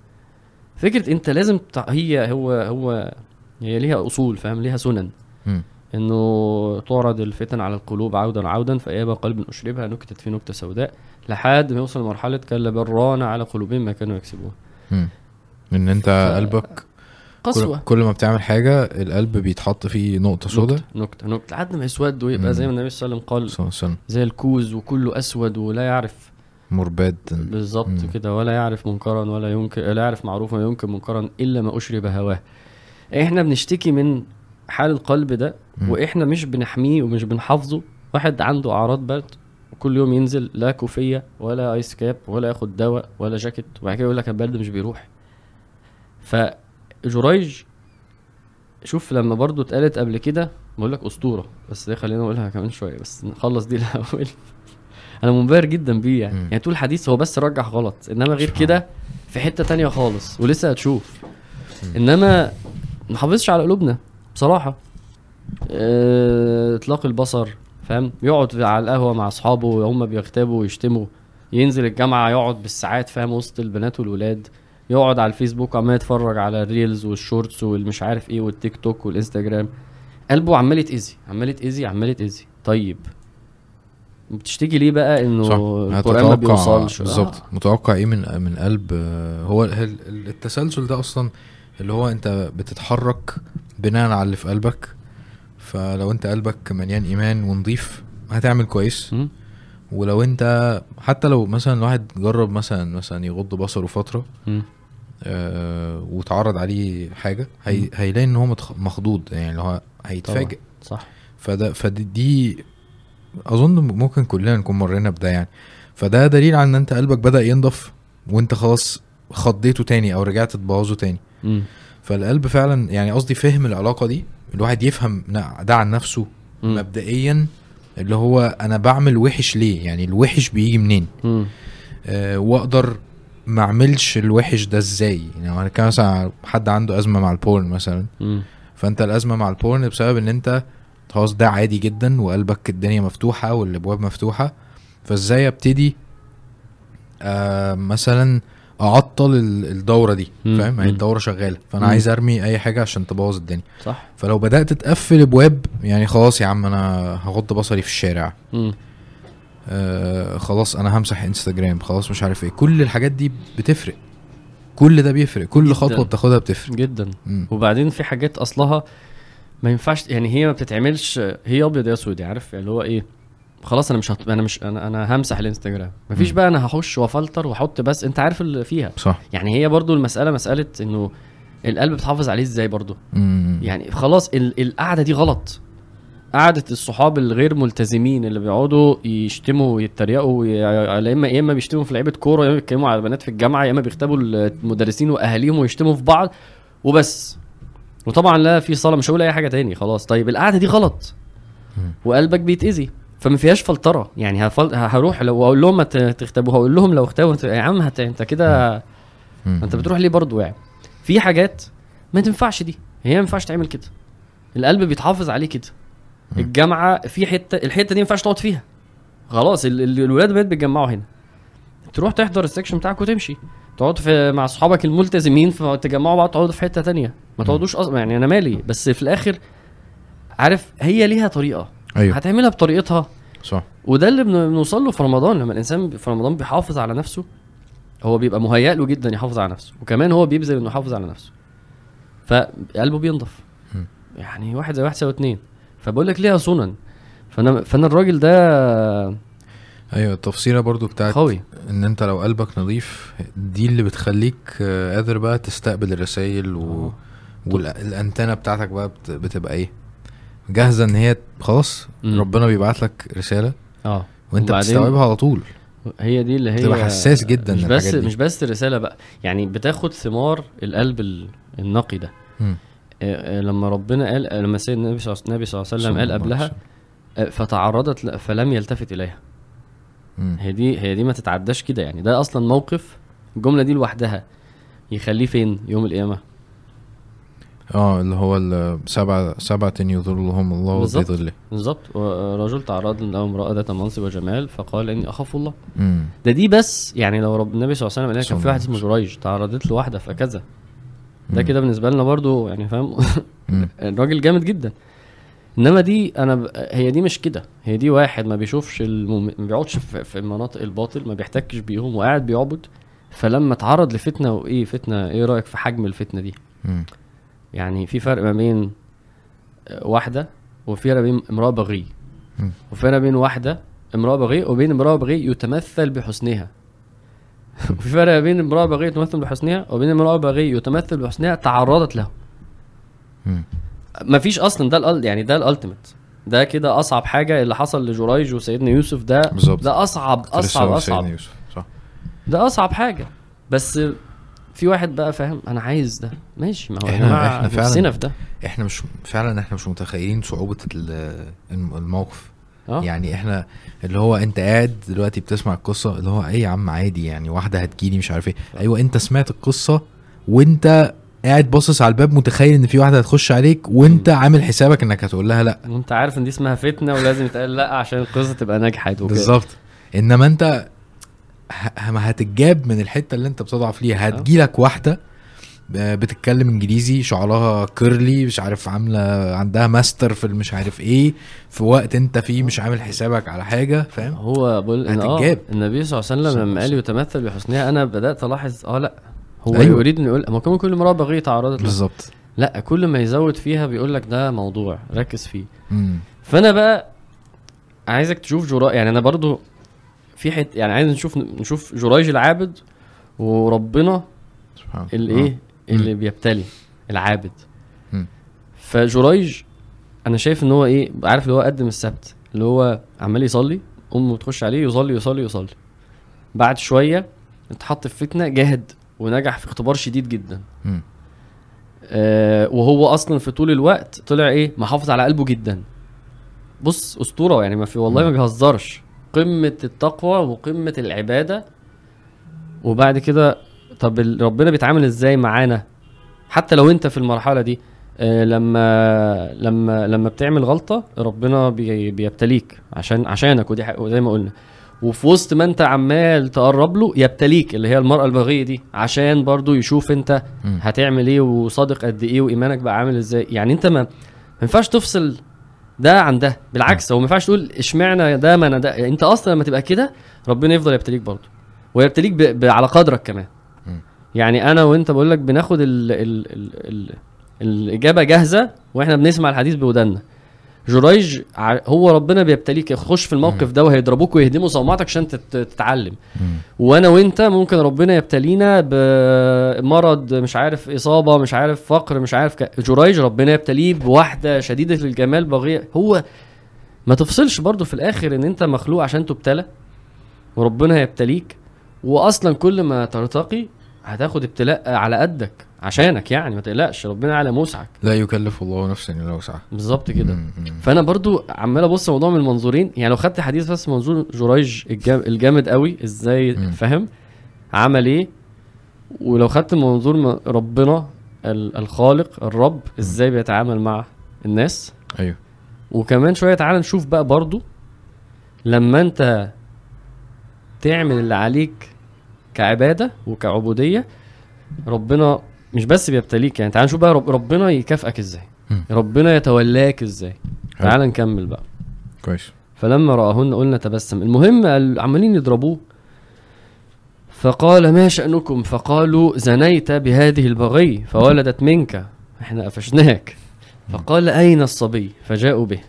فكره انت لازم هي هو هو هي ليها اصول فاهم ليها سنن م. انه تعرض الفتن على القلوب عودا عودا فايابى قلب اشربها نكتت في نكته سوداء لحد ما يوصل مرحله كلا بران على قلوبهم ما كانوا يكسبون ان انت قلبك قسوة. كل ما بتعمل حاجه القلب بيتحط فيه نقطه سوداء نقطه نقطه لحد ما يسود ويبقى زي ما النبي صلى الله عليه وسلم قال زي الكوز وكله اسود ولا يعرف مرباد بالظبط كده ولا يعرف منكرا ولا ينكر لا يعرف معروفا ينكر منكرا الا ما اشرب هواه. احنا بنشتكي من حال القلب ده م. واحنا مش بنحميه ومش بنحافظه. واحد عنده اعراض برد وكل يوم ينزل لا كوفيه ولا ايس كاب ولا ياخد دواء ولا جاكيت وبعد كده يقول لك البرد مش بيروح. فجريج شوف لما برضو اتقالت قبل كده بقول لك اسطوره بس دي خلينا نقولها كمان شويه بس نخلص دي الاول. انا منبهر جدا بيه يعني, يعني طول الحديث هو بس رجح غلط انما غير كده في حته تانية خالص ولسه هتشوف انما ما حافظش على قلوبنا بصراحه. اطلاق البصر فاهم يقعد على القهوه مع اصحابه وهم بيغتابوا ويشتموا ينزل الجامعه يقعد بالساعات فاهم وسط البنات والولاد يقعد على الفيسبوك عمال يتفرج على الريلز والشورتس والمش عارف ايه والتيك توك والانستجرام قلبه عمال يتاذي عمال يتاذي عمال يتاذي. طيب بتشتكي ليه بقى انه القرآن ما بيوصلش بالظبط آه. متوقع ايه من من قلب هو التسلسل ده اصلا اللي هو انت بتتحرك بناء على اللي في قلبك. فلو انت قلبك مليان ايمان ونضيف هتعمل كويس م? ولو انت حتى لو مثلا واحد جرب مثلا مثلا يغض بصره فتره آه وتعرض عليه حاجه هي هيلاقي ان هو مخضوض يعني اللي هو هيتفاجئ صح. فده فدي اظن ممكن كلنا نكون مرينا بدا يعني. فده دليل على ان انت قلبك بدأ ينضف وانت خلاص خضيته تاني او رجعت تبوظه تاني م. فالقلب فعلا يعني قصدي فهم العلاقه دي الواحد يفهم ده عن نفسه م. مبدئيا اللي هو انا بعمل وحش ليه يعني الوحش بيجي منين أه واقدر ما اعملش الوحش ده ازاي يعني. انا كان مثلا حد عنده ازمه مع البورن مثلا م. فانت الازمه مع البورن بسبب ان انت خلاص ده عادي جدا وقلبك الدنيا مفتوحه والابواب مفتوحه فازاي ابتدي أه مثلا اعطل الدوره دي فاهم هي الدوره شغاله فانا مم. عايز ارمي اي حاجه عشان تبوظ الدنيا صح. فلو بدات تقفل ابواب يعني خلاص يا عم انا هغض بصري في الشارع آه خلاص انا همسح انستجرام خلاص مش عارف ايه كل الحاجات دي بتفرق كل ده بيفرق كل جداً. خطوه بتاخدها بتفرق جدا مم. وبعدين في حاجات اصلها ما ينفعش يعني هي ما بتتعملش هي ابيض يا اسود عارف يعني اللي هو ايه خلاص انا مش هط... انا مش انا انا همسح الانستجرام مفيش بقى انا هخش وافلتر واحط بس انت عارف اللي فيها صح. يعني هي برضو المساله مساله انه القلب بتحافظ عليه ازاي برضه؟ يعني خلاص القعده دي غلط. قعده الصحاب الغير ملتزمين اللي بيقعدوا يشتموا ويتريقوا، يا اما يا اما بيشتموا في لعيبه كوره، يا اما بيتكلموا على بنات في الجامعه، يا اما بيغتابوا المدرسين واهاليهم ويشتموا في بعض وبس. وطبعا لا في صلاه، مش هقول اي حاجه تاني خلاص. طيب القعده دي غلط وقلبك بيتاذي، فما فيهاش فلتره. يعني هفل... هروح لو اقول لهم تختبوا، هقول لهم لو اختبوا يا عم هت... انت كده انت بتروح ليه برضو؟ يعني في حاجات ما تنفعش، دي هي ما ينفعش تعمل كده، القلب بيتحافظ عليه كده. الجامعه في حته، الحته دي ما ينفعش تقعد فيها خلاص. ال... الولاد بقت بيتجمعوا هنا، تروح تحضر السكشن بتاعك وتمشي، تقعد في مع اصحابك الملتزمين فتجمعوا بعض، تقعدوا في حته تانية، ما تقعدوش اصلا. يعني انا مالي، بس في الاخر عارف هي ليها طريقه. أيوه. هتعملها بطريقتها صح. وده اللي بنوصل له في رمضان. لما الانسان في رمضان بيحافظ على نفسه، هو بيبقى مهيأ له جدا يحافظ على نفسه، وكمان هو بيبذل انه يحافظ على نفسه، فقلبه بينضف. م. يعني واحد زي واحد سوى اتنين، فبقول لك ليها سنن. فانا فانا الراجل ده ايوه التفسيره برضو بتاعت خوي. ان انت لو قلبك نظيف دي اللي بتخليك قادر بقى تستقبل الرسائل و... والانتنه بتاعتك بقى بت... بتبقى ايه، جاهزه ان هي خلاص. م. ربنا بيبعت لك رساله اه وانت بتستوعبها على طول. هي دي اللي هي بتبقى حساس جدا. مش بس مش بس رساله بقى، يعني بتاخد ثمار القلب النقي ده. آه لما ربنا قال، لما سيدنا النبي صلى الله عليه وسلم قال قبلها فتعرضت فلم يلتفت اليها. هي دي هي دي ما تتعداش كده. يعني ده اصلا موقف، الجمله دي لوحدها يخليه فين يوم القيامه؟ اه اللي هو السبعه سبعه يظلهم الله في ظله بالظبط. ورجل تعرض له امراه ذات منصب وجمال فقال اني اخاف الله. مم. ده دي بس. يعني لو رب النبي صلى الله عليه وسلم قال كان في واحد اسمه جريج تعرضت له واحده فكذا، ده كده بالنسبه لنا برضو يعني فاهم الراجل جامد جدا. انما دي انا ب... هي دي مش كده. هي دي واحد ما بيشوفش المم... ما بيقعدش في... في مناطق الباطل، ما بيحتكش بيهم وقاعد بيعبد، فلما اتعرض لفتنه. وايه فتنه؟ ايه رايك في حجم الفتنه دي؟ مم. يعني في فرق ما بين واحده وفي فرق بين امراه بغي، وفي فرق بين واحده امراه بغي وبين امراه بغي يتمثل بحسنها، وفي فرق بين امراه بغي يتمثل بحسنها وبين امراه بغي يتمثل بحسنها تعرضت له. ما فيش اصلا. ده يعني ده الالتيميت، ده كده اصعب حاجه اللي حصل لجريج وسيدنا يوسف. ده بالزبط. ده اصعب اصعب اصعب يوسف. صح. ده اصعب حاجه. بس في واحد بقى فاهم انا عايز ده ماشي. ما هو احنا احنا فعلا في ده احنا مش فعلا احنا مش متخيلين صعوبه الموقف. أوه. يعني احنا اللي هو انت قاعد دلوقتي بتسمع القصه اللي هو ايه يا عم عادي، يعني واحده هتجيلي مش عارف ايه. ايوه انت سمعت القصه وانت قاعد باصص على الباب متخيل ان في واحده هتخش عليك، وانت عامل حسابك انك هتقول لها لا، وانت عارف ان دي اسمها فتنه ولازم يتقال لا عشان القصه تبقى ناجحه وكده بالظبط. انما انت ما هتتجاب من الحته اللي انت بتضعف ليها. هتجيلك واحده بتتكلم انجليزي، شعرها كيرلي، مش عارف عامله عندها ماستر في مش عارف ايه، في وقت انت فيه مش عامل حسابك على حاجه فاهم. هو بقول ان اه النبي صلى الله عليه وسلم لما قال يتمثل بحسنها انا بدات الاحظ اه لا هو أيوة. يريد ان يقول ما كان كل امراه بغي تعرضت بالظبط. لا كل ما يزود فيها بيقول لك ده موضوع ركز فيه. مم. فانا بقى عايزك تشوف جراء. يعني انا برضو في حت يعني عايز نشوف نشوف جريج العابد وربنا سبحان الله الايه اللي بيبتلي العابد. مم. فجريج انا شايف ان هو ايه عارف اللي هو قدم السبت، اللي هو عمال يصلي امه تخش عليه يصلي يصلي يصلي. بعد شويه اتحط في فتنه، جاهد ونجح في اختبار شديد جدا. مم. آه وهو اصلا في طول الوقت طلع ايه محافظ على قلبه جدا. بص اسطوره يعني ما في والله. مم. ما بيهزرش، قمه التقوى وقمه العباده. وبعد كده طب ربنا بيتعامل ازاي معانا حتى لو انت في المرحله دي؟ آه لما لما لما بتعمل غلطه ربنا بي بيبتليك عشان عشانك، ودي زي ما قلنا. وفي وسط ما انت عمال تقرب له يبتليك اللي هي المرأة البغية دي، عشان برضو يشوف انت هتعمل ايه وصادق قد ايه وايمانك بقى عامل ازاي. يعني انت ما ينفعش تفصل ده عن ده، بالعكس هو ما ينفعش تقول اشمعنى ده ما انا ده. يعني انت اصلا لما تبقى كده ربنا يفضل يبتليك برضو، ويبتليك ب... ب... على قدرك كمان. يعني انا وانت بقول لك بناخد ال... ال... ال... ال... الاجابة جاهزة واحنا بنسمع الحديث بودنا. جريج هو ربنا بيبتليك، خش في الموقف ده وهيضربوك ويهدموا صومعتك عشان تتعلم. وانا وانت ممكن ربنا يبتلينا بمرض، مش عارف اصابه، مش عارف فقر، مش عارف ك... جريج ربنا يبتليه بواحده شديده الجمال بغيه. هو ما تفصلش برضو في الاخر ان انت مخلوق عشان تبتلى وربنا يبتليك، واصلا كل ما ترتقي هتاخد ابتلاء على قدك عشانك، يعني ما تقلقش ربنا على موسعك. لا يكلف الله نفسا الا وسعها. بالظبط كده. فانا برضو عمال ابص الموضوع من منظورين، يعني لو خدت حديث بس منظور جريج الجامد قوي ازاي فهم عمل ايه، ولو خدت منظور ربنا الخالق الرب ازاي بيتعامل مع الناس. ايوه. وكمان شويه تعال نشوف بقى برضو لما انت تعمل اللي عليك كعباده وكعبوديه ربنا مش بس بيبتليك، يعني تعال نشوف بقى رب ربنا يكافئك ازاي، ربنا يتولاك ازاي. تعال نكمل بقى كويس. فلما راهن قلنا تبسم. المهم عمالين يضربوه فقال ما شأنكم؟ فقالوا زنيت بهذه البغي فولدت منك، احنا قفشناك. فقال اين الصبي؟ فجاءوا به.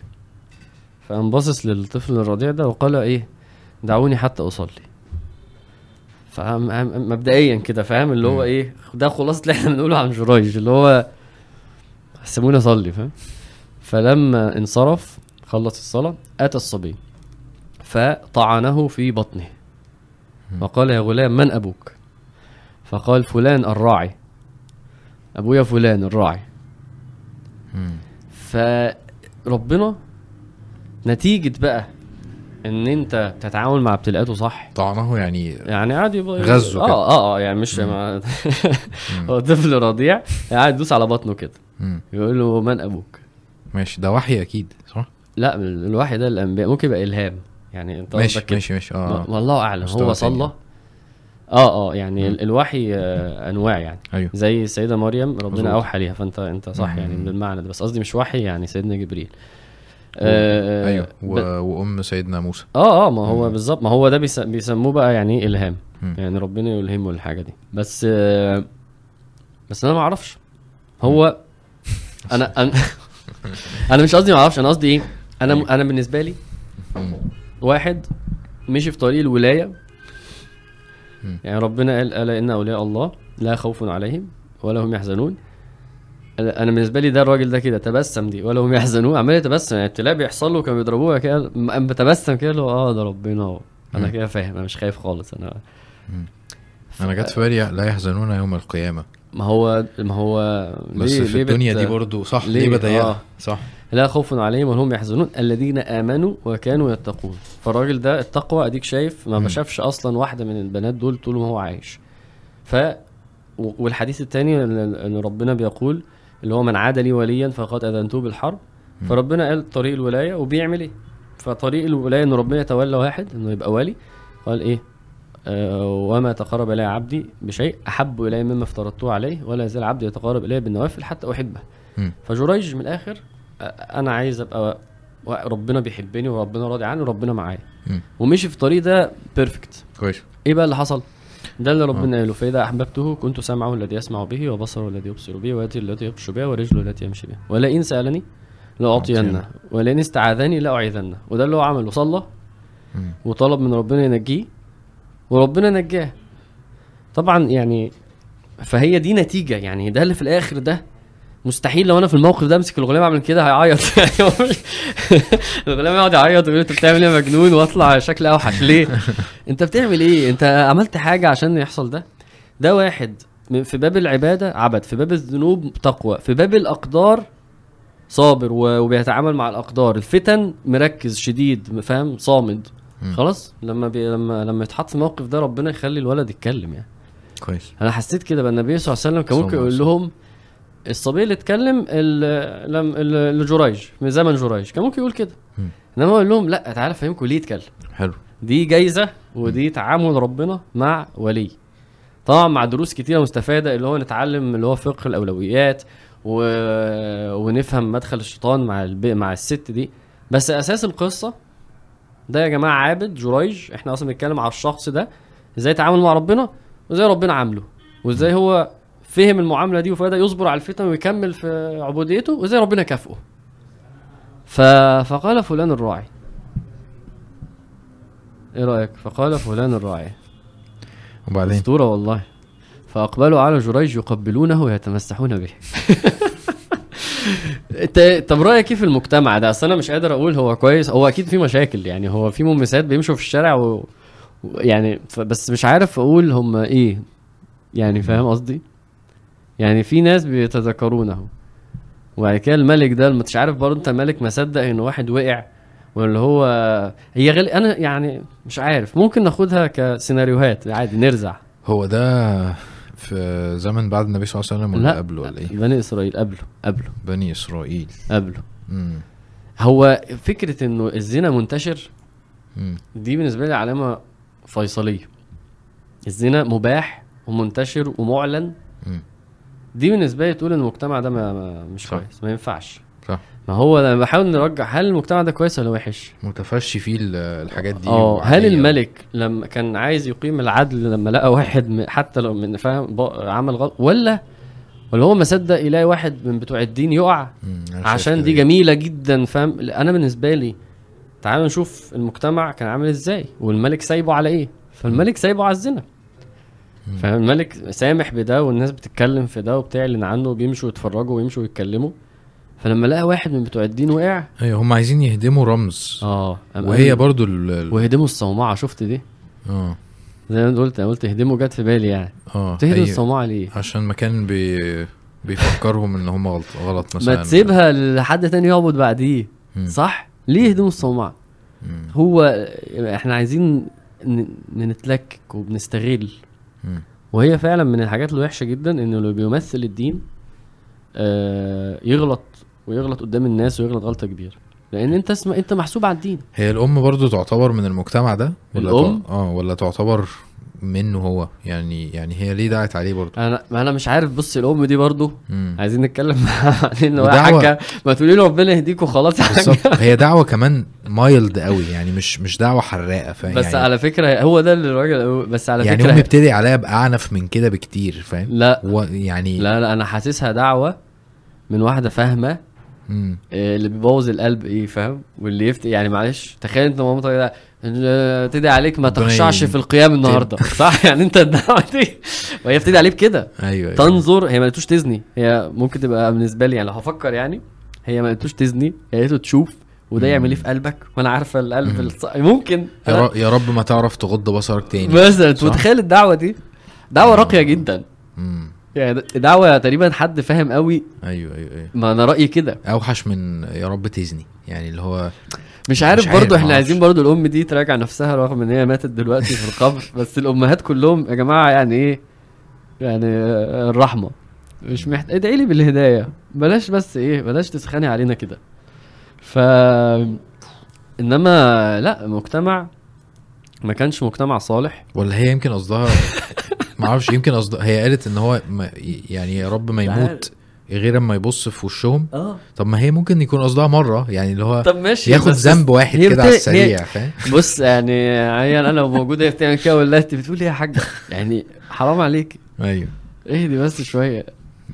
فانبصص للطفل الرضيع ده وقال ايه، دعوني حتى اصلي. فاهم مبدئيا كده، فاهم اللي هو ايه ده، خلاص اللي احنا بنقوله عن جريج اللي هو سيبوني اصلي. فاهم. فلما انصرف خلص الصلاه اتى الصبي فطعنه في بطنه وقال يا غلام من ابوك؟ فقال فلان الراعي، ابويا فلان الراعي. فربنا نتيجه بقى ان انت تتعامل مع ابتلاءاته صح، طعنه يعني يعني عادي غزه كده. اه اه يعني مش مع... هو طفل رضيع قاعد يدوس على بطنه كده يقول له من ابوك. ماشي، ده وحي اكيد صح؟ لا الوحي ده الانبياء، ممكن يبقى الهام يعني. انت ماشي ماشي ماشي اه والله اعلم. هو صلى اه اه يعني مم. الوحي آه انواع يعني. أيوه. زي السيده مريم ربنا اوحى ليها، فانت انت صح مم. يعني من المعنى ده، بس قصدي مش وحي يعني سيدنا جبريل. آه ايوه و... وام سيدنا موسى. اه اه ما هو بالظبط، ما هو ده بيسموه بقى يعني الهام م. يعني ربنا يلهمه الحاجه دي. بس آه بس انا ما اعرفش هو انا انا انا مش قصدي ما اعرفش، انا قصدي ايه، انا م... انا بالنسبه لي واحد مشي في طريق الولايه، يعني ربنا قال الا ان اولياء الله لا خوف عليهم ولا هم يحزنون. انا بالنسبه لي ده الراجل ده كده تبسم دي ولا هم يحزنوه، عمال يتبسم يعني ابتلاء بيحصل له كانوا بيضربوه كده بتبسم كده له اه ده ربنا انا كده فاهم، انا مش خايف خالص. انا ف... انا جت في بالي لا يحزنون يوم القيامه. ما هو ما هو بس ليه... في ليه الدنيا بت... دي برضو صح ليه, ليه بدايه آه. صح لا خوف عليهم ولا هم يحزنون الذين امنوا وكانوا يتقون. فالراجل ده التقوى اديك شايف ما بشافش اصلا واحده من البنات دول طول ما هو عايش. ف والحديث الثاني ان ربنا بيقول اللي هو من عاد لي وليا فقد اذنته بالحرب. فربنا قال طريق الولايه وبيعمل ايه، فطريق الولايه ان ربنا يتولى واحد انه يبقى ولي. قال ايه آه وما تقرب الي عبدي بشيء احب الي مما افترضته عليه ولا زال عبدي يتقرب الي بالنوافل حتى احبه. فجريج من الاخر انا عايز ابقى ربنا بيحبني وربنا راضي عني وربنا معايا، ومشي في الطريق ده بيرفكت كويس. ايه بقى اللي حصل؟ ده اللي ربنا قاله فإذا أحببته كنت سمعه الذي يسمع به وبصره الذي يبصر به ويده التي يبطش بها ورجله التي يمشي بها ولئن سألني لأعطينه ولئن استعاذني لأعيذنه. وده اللي هو عمله، صلى وطلب من ربنا ينجيه وربنا نجاه طبعا يعني. فهي دي نتيجة يعني، ده اللي في الآخر ده مستحيل لو انا في الموقف ده امسك الغلام اعمل كده هيعيط يعني الغلام يقعد يعيط ويقول انت بتعمل ايه مجنون واطلع شكل اوحش ليه، انت بتعمل ايه، انت عملت حاجه عشان يحصل ده. ده واحد في باب العباده عبد، في باب الذنوب تقوى، في باب الاقدار صابر وبيتعامل مع الاقدار، الفتن مركز شديد فاهم صامد. خلاص لما بي... لما لما يتحط في موقف ده ربنا يخلي الولد يتكلم يعني كويس. انا حسيت كده بقى النبي صلى الله عليه وسلم كان ممكن يقول لهم الصبي اللي اتكلم الجريج من زمن جريج كان ممكن يقول كده، انما اقول لهم لا تعالى فهمكم ليه اتكلم. حلو، دي جايزه ودي تعامل ربنا مع ولي. طبعا مع دروس كتيره مستفاده اللي هو نتعلم اللي هو فقه الاولويات و... ونفهم مدخل الشيطان مع الب... مع الست دي. بس اساس القصه ده يا جماعه عابد جريج، احنا اصلا بنتكلم على الشخص ده ازاي تعامل مع ربنا وازاي ربنا عامله وازاي هو فهم المعامله دي وفاده يصبر على الفتن ويكمل في عبوديته وازاي ربنا كافئه. فقال فلان الراعي. ايه رأيك؟ فقال فلان الراعي. وبعدين اسطورة والله. فأقبلوا على جريج يقبلونه ويتمسحون به. طب رأيك كيف المجتمع ده؟ اصل انا مش قادر اقول هو كويس، هو اكيد في مشاكل يعني، هو في ممسات بيمشوا في الشارع و... يعني بس مش عارف اقول هم ايه يعني، فاهم قصدي؟ يعني في ناس بيتذكرونه، وبعد كده الملك ده مش عارف برضه، انت ملك ما صدق ان واحد وقع، واللي هو هي غل... انا يعني مش عارف، ممكن ناخدها كسيناريوهات عادي نرزع. هو ده في زمن بعد النبي صلى الله عليه وسلم ولا قبله ولا ايه؟ بني اسرائيل قبله. قبله بني اسرائيل قبله. امم هو فكره انه الزنا منتشر مم. دي بالنسبه لي علامه فيصليه. الزنا مباح ومنتشر ومعلن مم. دي بالنسبه لي تقول ان المجتمع ده ما ما مش صح. كويس ما ينفعش صح. ما هو انا بحاول نرجع هل المجتمع ده كويس ولا وحش، متفشي فيه الحاجات دي. اه هل الملك لما كان عايز يقيم العدل لما لقى واحد حتى لو من فاهم عمل غلط، ولا ولا هو ما صدق يلاقي واحد من بتوع الدين يقع عشان دي جميله جدا، فاهم؟ انا بالنسبه لي تعالوا نشوف المجتمع كان عامل ازاي والملك سايبه على ايه. فالملك سايبه على الزنا، فالملك سامح بده والناس بتتكلم في ده وبتعلن عنه وبيمشوا يتفرجوا ويمشوا يتكلموا. فلما لقى واحد من بتوع الدين وقع، ايوه هم عايزين يهدموا رمز اه وهي برضو ال... ويهدموا الصومعه. شفت دي؟ اه زي ما قلت قلت اهدموا، جت في بالي يعني اه تهدم الصومعه ليه؟ عشان مكان بي... بيفكرهم ان هم غلط غلط مثلا، ما تسيبها لحد تاني يعبد بعديه صح. ليه يهدموا الصومعه؟ هو احنا عايزين نتلكك وبنستغل. مم. وهي فعلا من الحاجات الوحشه جدا انه اللي بيمثل الدين آه يغلط ويغلط قدام الناس ويغلط غلطه كبيره، لان انت اسم... انت محسوب على الدين. هي الام برضو تعتبر من المجتمع ده ولا الأم؟ ت... اه ولا تعتبر منه هو يعني، يعني هي ليه دعت عليه برضو؟ انا ما انا مش عارف. بص الام دي برضو مم. عايزين نتكلم لانه حاجه ما تقولي له ربنا يهديك وخلاص. هي دعوه كمان مايلد قوي يعني، مش مش دعوه حراقه فاهم. بس يعني على فكره هو ده اللي الراجل، بس على يعني فكره يعني بيبتدي عليها باعنف من كده بكتير فاهم. لا و... يعني لا لا انا حاسسها دعوه من واحده فاهمه إيه اللي بيبوظ القلب ايه فاهم، واللي يفت يعني معلش تخيل انت مامتك تدعي عليك ما تخشعش في القيام النهارده صح يعني انت الدعوه دي وهي بتدعي عليك كده. أيوة تنظر هي ما قالتوش تزني، هي ممكن تبقى بالنسبه لي يعني لو هفكر يعني هي ما قالتوش تزني، هي قالت تشوف وده يعمل ايه في قلبك وانا عارفه القلب الص... ممكن يا رب ما تعرف تغض بصرك تاني مثلا. تتخيل الدعوه دي دعوه راقيه جدا امم يعني دعوة تقريبا حد فاهم قوي. ايوه ايوه ايوه ما انا رأيي كده اوحش من يا رب تزني يعني اللي هو مش عارف. مش عارف برضو احنا عايزين برضو الام دي تراجع نفسها رغم ان هي ماتت دلوقتي في القبر. بس الامهات كلهم يا جماعة يعني ايه يعني الرحمة مش محتاج ادعي لي بالهداية بلاش بس ايه بلاش تسخني علينا كده. ف انما لا مجتمع ما كانش مجتمع صالح. ولا هي يمكن قصدها ما اعرفش يمكن قصدها هي قالت ان هو يعني يا رب ما يموت غير اما يبص في وشهم. طب ما هي ممكن يكون قصدها مره يعني اللي هو ياخد ذنب واحد كده على السريع فاهم. بص يعني عيان انا لو موجوده هي بتعمل كده ولا انت بتقول ايه يا حاجه يعني حرام عليك ايوه اهدي بس شويه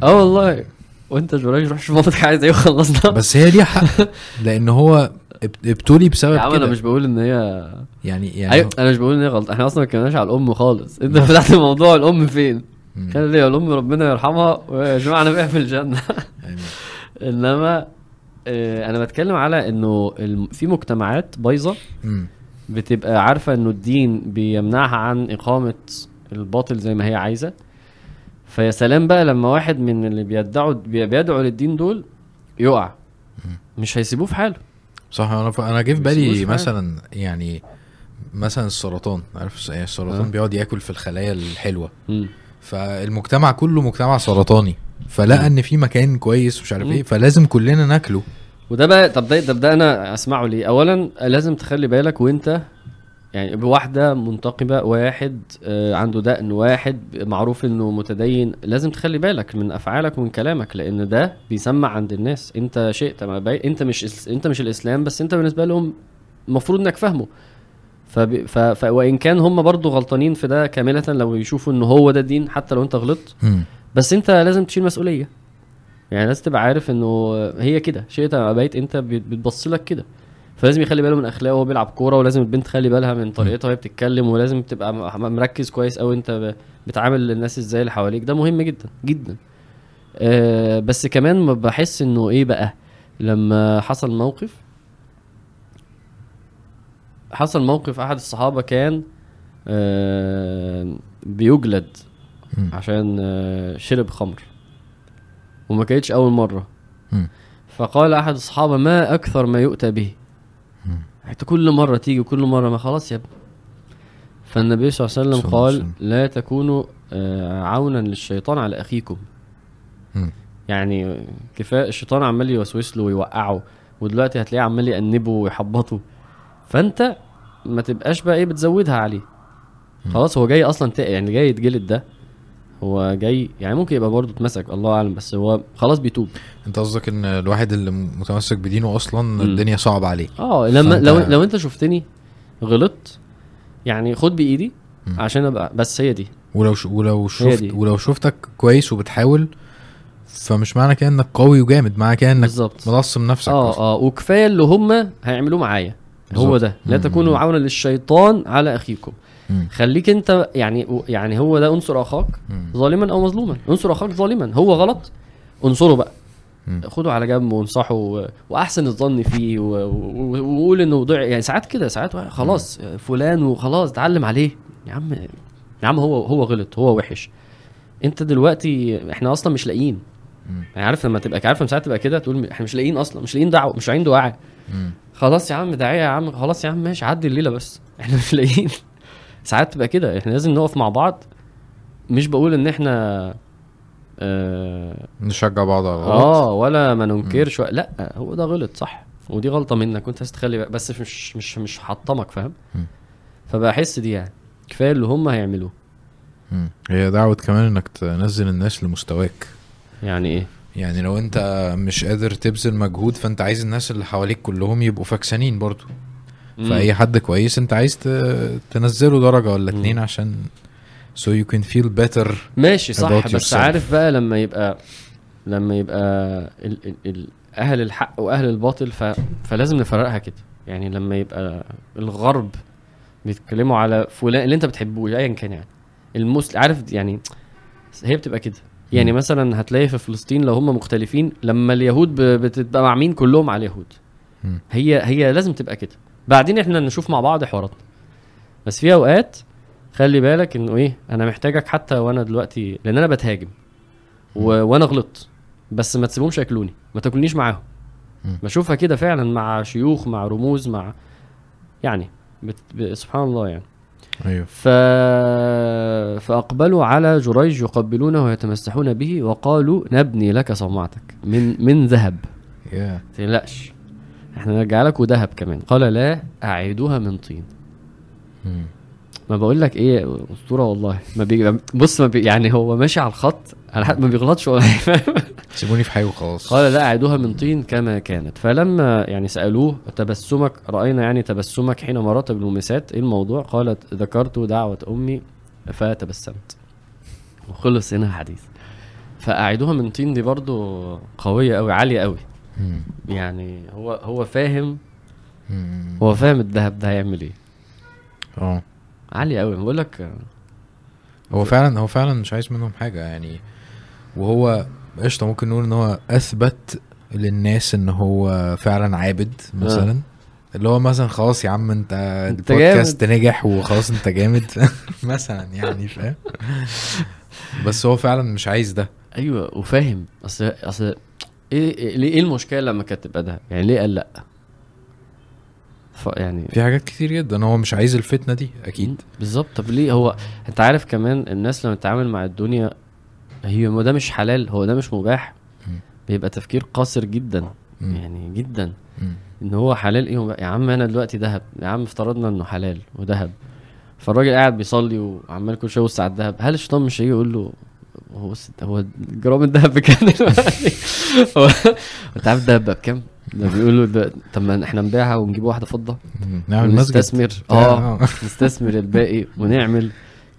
اه والله. وانت جراج روح شوف مامتك عايزه ايه وخلصنا. بس هي ليها حق لان هو ابتولي بسبب كده. انا مش بقول ان هي يعني يعني أيوة انا مش بقول ان هي غلط، احنا اصلا ما اتكلمناش على الام خالص. انت فتحت موضوع الام فين كان ليه الام ربنا يرحمها ويا جماعه انا بقى في الجنه. انما اه انا بتكلم على انه في مجتمعات بايظه بتبقى عارفه انه الدين بيمنعها عن اقامه الباطل زي ما هي عايزه. فيا سلام بقى لما واحد من اللي بيدعوا بيدعوا للدين دول يقع مش هيسيبوه في حاله صح. انا ف... انا جه في بالي مثلا يعني مثلا السرطان عارف ايه السرطان أه. بيقعد ياكل في الخلايا الحلوه م. فالمجتمع كله مجتمع سرطاني فلقى ان في مكان كويس ومش عارف ايه فلازم كلنا ناكله. وده بقى طب ده ده انا اسمعه ليه؟ اولا لازم تخلي بالك وانت يعني بواحده منتقبه واحد عنده دقن واحد معروف انه متدين لازم تخلي بالك من افعالك ومن كلامك لان ده بيسمع عند الناس. انت شئت ما بي... انت مش انت مش الاسلام بس انت بالنسبه لهم المفروض انك فاهمه فب... ف... ف... وان كان هم برضو غلطانين في ده كامله لو يشوفوا انه هو ده الدين حتى لو انت غلطت بس انت لازم تشيل مسؤوليه. يعني لازم تبقى عارف انه هي كده شئت ام ابيت انت بتبص لك كده, فلازم يخلي باله من اخلاقه وهو بيلعب كوره, ولازم البنت تخلي بالها من طريقتها وهي بتتكلم, ولازم تبقى مركز كويس قوي انت بتعامل الناس ازاي اللي حواليك, ده مهم جدا جدا. أه بس كمان بحس انه ايه بقى لما حصل موقف حصل موقف احد الصحابه كان أه بيجلد عشان أه شرب خمر وما كانتش اول مره, فقال احد الصحابه ما اكثر ما يؤتى به, حتى كل مره تيجي وكل مره ما خلاص يا ابني. فالنبي صلى الله عليه وسلم قال لا تكونوا عونا للشيطان على اخيكم. يعني كفايه الشيطان عمال يوسوس له ويوقعه, ودلوقتي هتلاقيه عمال يأنبه ويحبطه, فانت ما تبقاش بقى ايه بتزودها عليه. خلاص هو جاي اصلا يعني جاي يتجلد, ده هو جاي يعني ممكن يبقى برضو تمسك الله أعلم, بس هو خلاص بيتوب. انت قصدك ان الواحد اللي متمسك بدينه اصلا م. الدنيا صعبة عليه. اه لما لو, لو انت شفتني غلطت يعني خد بايدي م. عشان ابقى بس هي دي, ولو ولو شفت ولو شفتك كويس وبتحاول, فمش معنى كده انك قوي وجامد, معنى كده انك ملصم نفسك. اه اه وكفايه اللي هم هيعملوه معايا هو ده. لا تكونوا عونا للشيطان على اخيكم. مم. خليك انت يعني يعني هو ده, انصر اخاك مم. ظالما او مظلوما, انصر اخاك ظالما, هو غلط انصره بقى, مم. خده على جنب وانصحه واحسن الظن فيه وقول انه ضيع, يعني ساعات كده ساعات خلاص مم. فلان وخلاص اتعلم عليه يا عم يا عم, هو هو غلط هو وحش, انت دلوقتي احنا اصلا مش لاقيين, يعني عارف لما تبقى عارف ساعات تبقى كده تقول احنا مش لاقيين اصلا, مش لاقيين دعوه مش لاقيين دعاء, خلاص يا عم داعيه يا عم, خلاص يا عم ماشي عدي الليله بس احنا مش لاقيين. ساعات تبقى كده, احنا لازم نقف مع بعض. مش بقول ان احنا آه نشجع بعض على غلط اه ولا ما ننكرش, لا هو ده غلط صح ودي غلطه منك وانت هتتخلي, بس مش مش مش حطمك فاهم. فبحس دي يعني كفايه اللي هم هيعملوه. هي دعوه كمان انك تنزل الناس لمستواك. يعني ايه؟ يعني لو انت مش قادر تبذل مجهود, فانت عايز الناس اللي حواليك كلهم يبقوا فاكسانين برضو. فاي حد كويس انت عايز تنزله درجة ولا اتنين عشان so you can feel better. ماشي صح, بس عارف بقى لما يبقى لما يبقى ال ال ال اهل الحق واهل الباطل, ف فلازم نفرقها كده. يعني لما يبقى الغرب بيتكلموا على فلان اللي انت بتحبوه ايا كان, يعني المسلم عارف, يعني هي بتبقى كده. يعني مثلا هتلاقي في فلسطين لو هم مختلفين, لما اليهود بتبقى مع مين كلهم على اليهود, هي هي لازم تبقى كده. بعدين احنا نشوف مع بعض حواراتنا, بس في اوقات خلي بالك انه ايه انا محتاجك حتى وانا دلوقتي, لان انا بتهاجم وانا غلط, بس ما تسيبهمش ياكلوني, ما تاكلنيش معاهم. بشوفها كده فعلا مع شيوخ مع رموز مع يعني بت... ب... سبحان الله يعني. أيوه. ف... فأقبلوا على جريج يقبلونه ويتمسحون به وقالوا نبني لك صومعتك من من ذهب. yeah. تقلقش احنا نرجع لك وذهب كمان. قال لا أعيدوها من طين. hmm. ما بقول لك ايه اسطوره والله. ما بي... بص ما بي... يعني هو ماشي على الخط على ما بيغلطش ولا سيبوني في حي وخلاص. قال لا أعيدوها من طين كما كانت. فلما يعني سألوه تبسمك رأينا يعني تبسمك حين مرات بالمسات ايه الموضوع؟ قالت ذكرت دعوة أمي فتبسمت وخلص هنا حديث. فأعيدوها من طين دي برضو قوية قوي عالية قوي. يعني هو هو فاهم هو فاهم الذهب ده هيعمل ايه. اه عالية قوي بقول لك. هو فعلا هو فعلا مش عايز منهم حاجة يعني. وهو قشطة ممكن نقول ان هو اثبت للناس ان هو فعلا عابد مثلا. أه. اللي هو مثلا خلاص يا عم انت البودكاست نجح وخلاص انت جامد مثلا يعني فاهم. بس هو فعلا مش عايز ده. ايوه وفاهم اصل اصل ايه ليه ايه المشكلة لما كانت تبقى ده يعني ليه قال لا. يعني في حاجات كتير جدا هو مش عايز الفتنة دي اكيد. بالظبط. طب ليه هو انت عارف كمان الناس لما تتعامل مع الدنيا هي ما ده مش حلال هو ده مش مباح بيبقى تفكير قاصر جدا يعني جدا ان هو حلال ايه يا عم انا دلوقتي ذهب يا عم افترضنا انه حلال وذهب فالراجل قاعد بيصلي وعمال كل شويه يبص على الذهب هل الشيطان مش هيجي يقول له هو هو جرام الذهب بكام دلوقتي هو انت عارف الذهب بكام ده بيقول له طب ما احنا نبيعها ونجيب واحده فضه نعمل نستثمر اه نستثمر الباقي ونعمل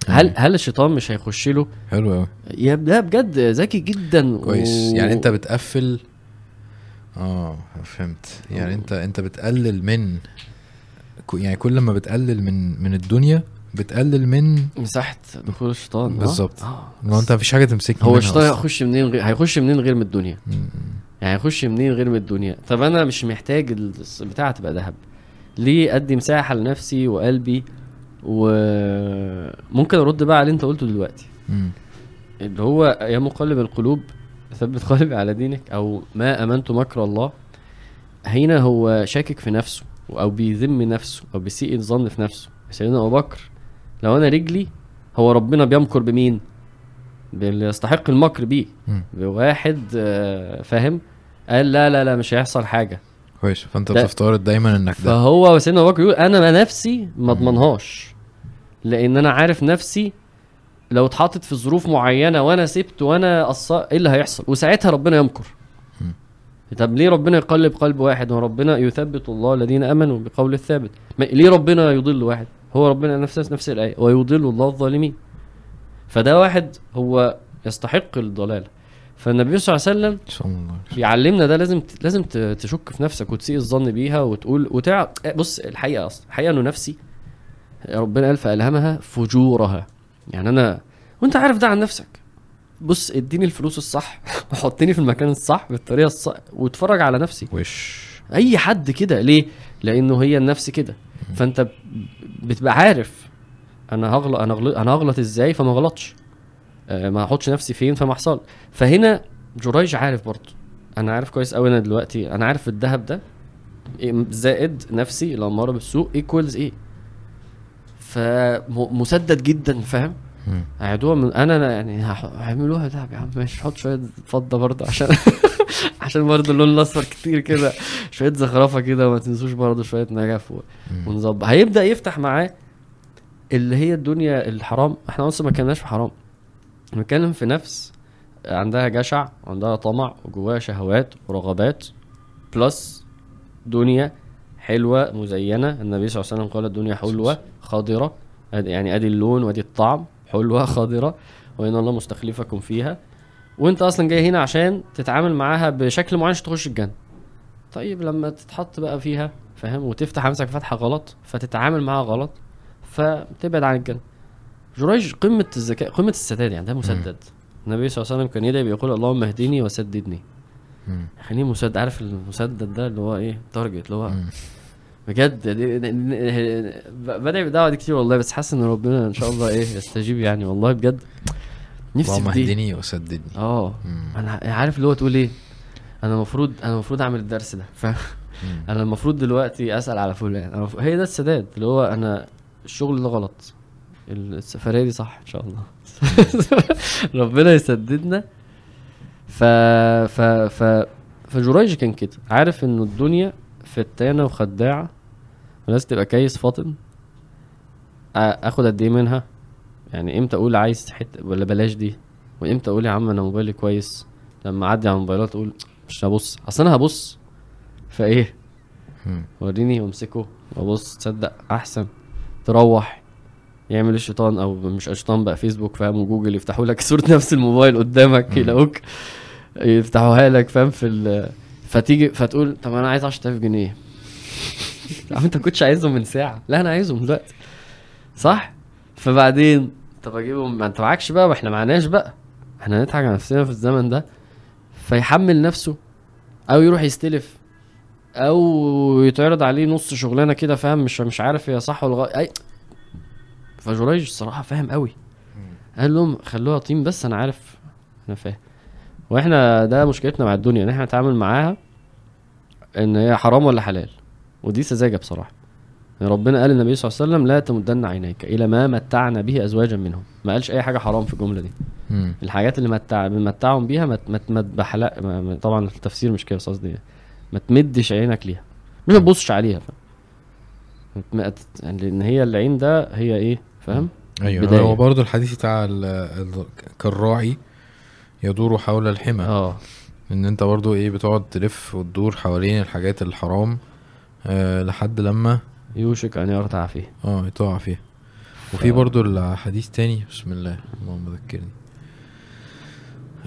هل هل الشيطان مش هيخش له؟ حلو قوي يا ده بجد ذكي جدا كويس و... يعني انت بتقفل اه فهمت يعني انت انت بتقلل من يعني كل ما بتقلل من من الدنيا بتقلل من مساحه دخول الشيطان بالظبط اه لو انت مفيش حاجه تمسكني هو الشيطان هيخش منين غير... هيخش منين غير من الدنيا م- يعني هيخش منين غير من الدنيا طب انا مش محتاج البتاعه تبقى ذهب ليه ادي مساحه لنفسي وقلبي وممكن ارد بقى على اللي انت قلته دلوقتي م- اللي هو يا مقلب القلوب ثبت قلبي على دينك او ما امنت مكر الله هنا هو شاكك في نفسه او بيذم نفسه او بيسيء الظن في نفسه سيدنا ابو بكر لو انا رجلي هو ربنا بيمكر بمين باللي يستحق المكر بيه بواحد فاهم قال لا لا لا مش هيحصل حاجه كويس فانت بتفترض دايما انك ده فهو سيدنا ابو بكر يقول انا نفسي ما اضمنهاش لان انا عارف نفسي لو اتحطت في ظروف معينه وانا سبت وانا قصا ايه اللي هيحصل وساعتها ربنا يمكر طب ليه ربنا يقلب قلب واحد وربنا يثبت الله الذين امنوا بقول الثابت ليه ربنا يضل واحد هو ربنا نفسه نفس الايه ويضل الله الظالمين فده واحد هو يستحق الضلاله فالنبي صلى الله عليه وسلم بيعلمنا ده لازم لازم تشك في نفسك وتسيء الظن بيها وتقول وتع بص الحقيقه اصلا الحقيقه انه نفسي ربنا الف الهمها فجورها يعني انا وانت عارف ده عن نفسك بص اديني الفلوس الصح وحطيني في المكان الصح بالطريقه الصح واتفرج على نفسي وش اي حد كده ليه لانه هي النفس كده فانت بتبقى عارف انا هغلط انا هغلط انا هغلط ازاي فما غلطش أه ما احطش نفسي فين فما حصل فهنا جريج عارف برضه انا عارف كويس قوي انا دلوقتي انا عارف الذهب ده زائد نفسي لما مر بالسوق ايكوالز ايه فمسدد جدا فاهم هيعدوها من انا يعني هعملوها ذهب يا عم ماشي حط شويه فضه برضه عشان عشان برضه اللون الاصفر كتير كده شويه زخرفه كده وما تنسوش برضه شويه نجف ونظبط هيبدا يفتح معاه اللي هي الدنيا الحرام احنا اصلا ما كناش في حرام بنتكلم في نفس عندها جشع وعندها طمع وجواها شهوات ورغبات بلس دنيا حلوه مزينه النبي صلى الله عليه وسلم قال الدنيا حلوه خضره يعني ادي اللون وادي الطعم حلوة خضرة وإن الله مستخلفكم فيها وانت اصلا جاي هنا عشان تتعامل معاها بشكل معين عشان تخش الجنة طيب لما تتحط بقى فيها فاهم وتفتح همسك فتحة غلط فتتعامل معاها غلط فتبعد عن الجنة جريج قمة الذكاء قمة السداد يعني ده مسدد النبي صلى الله عليه وسلم كان يدعي بيقول اللهم اهدني وسددني خليه مسدد عارف المسدد ده اللي هو ايه تارجت اللي هو بجد بدأ بدعوة دي كتير والله بس حاسس ان ربنا ان شاء الله ايه يستجيب يعني والله بجد نفسي بدي اهدني وسددني اه انا عارف اللي هو تقول ايه انا المفروض انا المفروض اعمل الدرس ده ف انا المفروض دلوقتي اسال على فلان هي ده السداد اللي هو انا الشغل ده غلط السفرية دي صح ان شاء الله ربنا يسددنا ف ف ف فجريج كان كده عارف انه الدنيا فتانه وخداعه ولازم تبقى كيس فاطن اخد قد ايه منها يعني امتى اقول عايز حته ولا بلاش دي وامتى اقول يا عم انا موبايلي كويس لما اعدي على موبايلات اقول مش هبص اصل انا هبص فايه وريني وامسكه وابص تصدق احسن تروح يعمل الشيطان او مش الشيطان بقى فيسبوك فاهم وجوجل يفتحوا لك صوره نفس الموبايل قدامك يلاقوك يفتحوها لك فاهم في ال فتيجي فتقول طب انا عايز عشرة آلاف جنيه عم انت كنتش عايزهم من ساعه لا انا عايزهم دلوقتي صح فبعدين طب اجيبهم ما انت معكش بقى واحنا معناش بقى احنا نضحك على نفسنا في الزمن ده فيحمل نفسه او يروح يستلف او يتعرض عليه نص شغلانه كده فاهم مش مش عارف هي صح ولا غلط فجريج الصراحه فاهم قوي قال لهم خلوها طين بس انا عارف انا فاهم واحنا ده مشكلتنا مع الدنيا ان احنا نتعامل معاها ان هي حرام ولا حلال ودي سذاجه بصراحه يعني ربنا قال النبي صلى الله عليه وسلم لا تمدن عينيك الى ما متعنا به ازواجا منهم ما قالش اي حاجه حرام في الجمله دي مم. الحاجات اللي متع متعهم بيها ما مت... مت... مت... طبعا التفسير مش كده قصدي ما تمدش عينك ليها مش ما تبصش عليها فاهم لان هي العين ده هي ايه فاهم ايوه هو برضو الحديث بتاع ال... كالراعي يدور حول الحمى اه ان انت برضو ايه بتقعد تلف وتدور حوالين الحاجات الحرام آه لحد لما يوشك ان يقع فيه اه يقع فيه وفي برضو الحديث تاني بسم الله اللهم ذكرني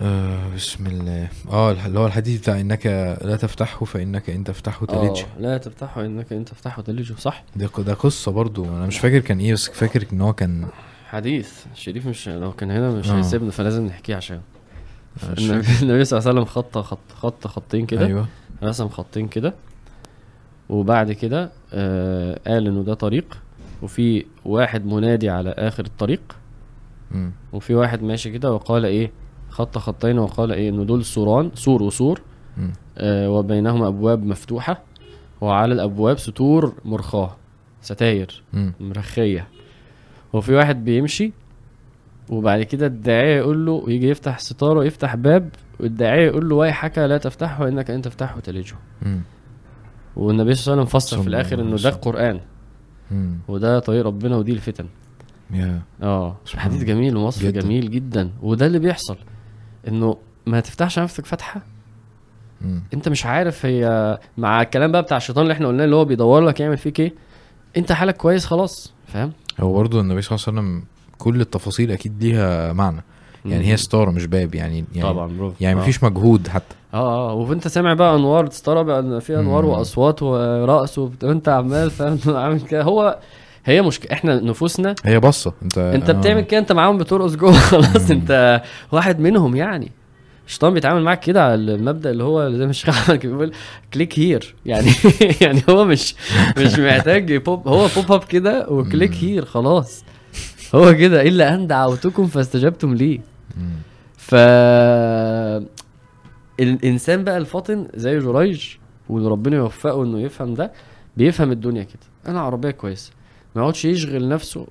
آه بسم الله اه اللي هو الحديث بتاع انك لا تفتحه فانك انت تفتحه تلج لا تفتحه انك انت تفتحه تلج صح ده ده قصه برضو انا مش فاكر كان ايه بس فاكر ان هو كان حديث شريف مش لو كان هنا مش هيسيبنا فلازم نحكيه عشان النبي صلى الله عليه وسلم خط خط خط خطين كده ايوه رسم خطين كده وبعد كده آه قال انه ده طريق وفي واحد منادي على اخر الطريق م. وفي واحد ماشي كده وقال ايه خط خطين وقال ايه انه دول سوران سور وسور آه وبينهما ابواب مفتوحه وعلى الابواب ستور مرخاه ستاير م. مرخيه وفي واحد بيمشي وبعد كده الداعيه يقول له يجي يفتح ستاره يفتح باب والداعيه يقول له واي حكا لا تفتحه انك انت تفتحه تلجه والنبي صلى الله عليه وسلم فصل في الاخر انه ده القران وده طريق ربنا ودي الفتن اه حديث جميل ووصف جميل جدا وده اللي بيحصل انه ما تفتحش نفسك فتحه انت مش عارف هي مع الكلام بقى بتاع الشيطان اللي احنا قلناه اللي هو بيدور لك يعمل فيك ايه انت حالك كويس خلاص فاهم هو برضه النبي صلى الله عليه وسلم كل التفاصيل اكيد ليها معنى يعني هي ستاره مش باب يعني يعني طبعاً يعني آه. مفيش مجهود حتى اه اه وانت سامع بقى انوار ستاره بقى فيها انوار واصوات ورقص وانت عمال فاهم عامل كده هو هي مشكله احنا نفوسنا هي بصه انت انت بتعمل كده انت معاهم بترقص جوه خلاص انت واحد منهم يعني الشيطان بيتعامل معاك كده على المبدا اللي هو زي ما الشيخ احمد بيقول كليك هير يعني يعني هو مش مش محتاج بوب هو بوب اب كده وكليك هير خلاص هو كده إلا أن دعوتكم فاستجبتم ليه فالإنسان بقى الفاطن زي جريج وربنا يوفقه أنه يفهم ده بيفهم الدنيا كده أنا عربية كويسة ما يقعدش يشغل نفسه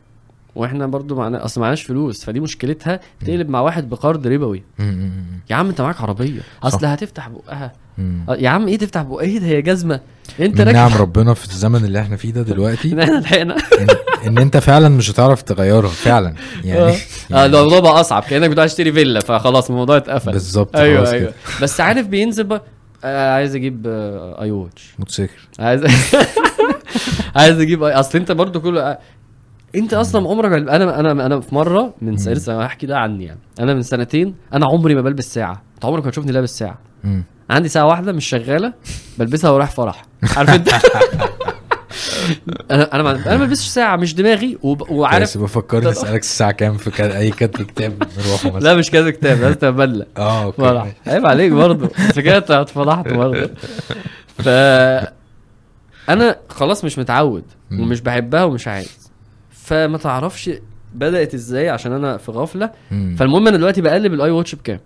وإحنا برضو معنا أصلا معناش فلوس فدي مشكلتها تقلب مع واحد بقرض ربوي يا عم أنت معاك عربية أصلا هتفتح بقها يا عم إيه تفتح بقها إيه هي جزمة أنت نعم ربنا في الزمن اللي إحنا فيه ده دلوقتي إحنا لحقنا ان انت فعلا مش هتعرف تغيرها فعلا يعني اه ده الموضوع بقى اصعب كانك بتروح تشتري فيلا فخلاص الموضوع اتقفل بالظبط ايوه خلاص ايوه كده. بس عارف بينزل بقى عايز اجيب اي واتش موتوسيكل عايز عايز اجيب اصل انت برضو كله انت اصلا عمرك انا انا انا في مره من سنه هحكي ده عني يعني انا من سنتين انا عمري ما بلبس ساعه انت عمرك ما تشوفني لابس ساعه عندي ساعه واحده مش شغاله بلبسها ورايح فرح عارف انت انا انا ما بلبسش ساعه مش دماغي وب... وعارف بس بفكرني اسالك الساعه كام في كد... اي كاتب كتاب نروحه مثلا لا مش كاتب كتاب لازم تبلى اه اوكي عيب عليك برضه فكرت اتفضحت برضه ف انا خلاص مش متعود ومش بحبها ومش عايز فما تعرفش بدات ازاي عشان انا في غفله فالمهم انا دلوقتي بقلب الاي واتش بكام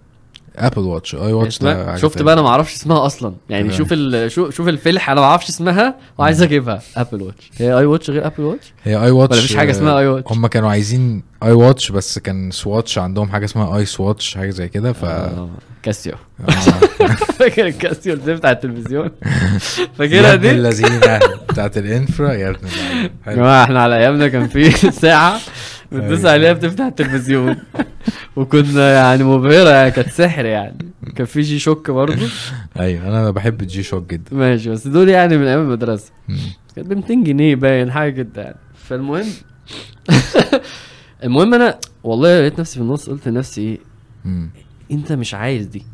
ابل واتش اي واتش شفت بقى انا ما اعرفش اسمها اصلا يعني شوف شوف الفلح انا ما اعرفش اسمها وعايز اجيبها ابل واتش هي اي واتش غير ابل واتش هي اي واتش مفيش حاجه اسمها اي واتش هم كانوا عايزين اي واتش بس كان سواتش عندهم حاجه اسمها اي سواتش حاجه زي كده ف آه. كاسيو فاكر الكاسيو اللي بتاع التلفزيون فاكرها دي اللذينه بتاعت الانفرا يا ابني يا جماعه احنا على ايامنا كان في ساعه بتدوس عليها بتفتح التلفزيون وكنا يعني مبهرة كانت سحر يعني كان في جي شوك برضو ايوه انا بحب الجي شوك جدا ماشي بس دول يعني من ايام المدرسة كانت ب مئتين جنيه باين حاجة جدا يعني فالمهم المهم انا والله لقيت نفسي في النص قلت لنفسي ايه انت مش عايز دي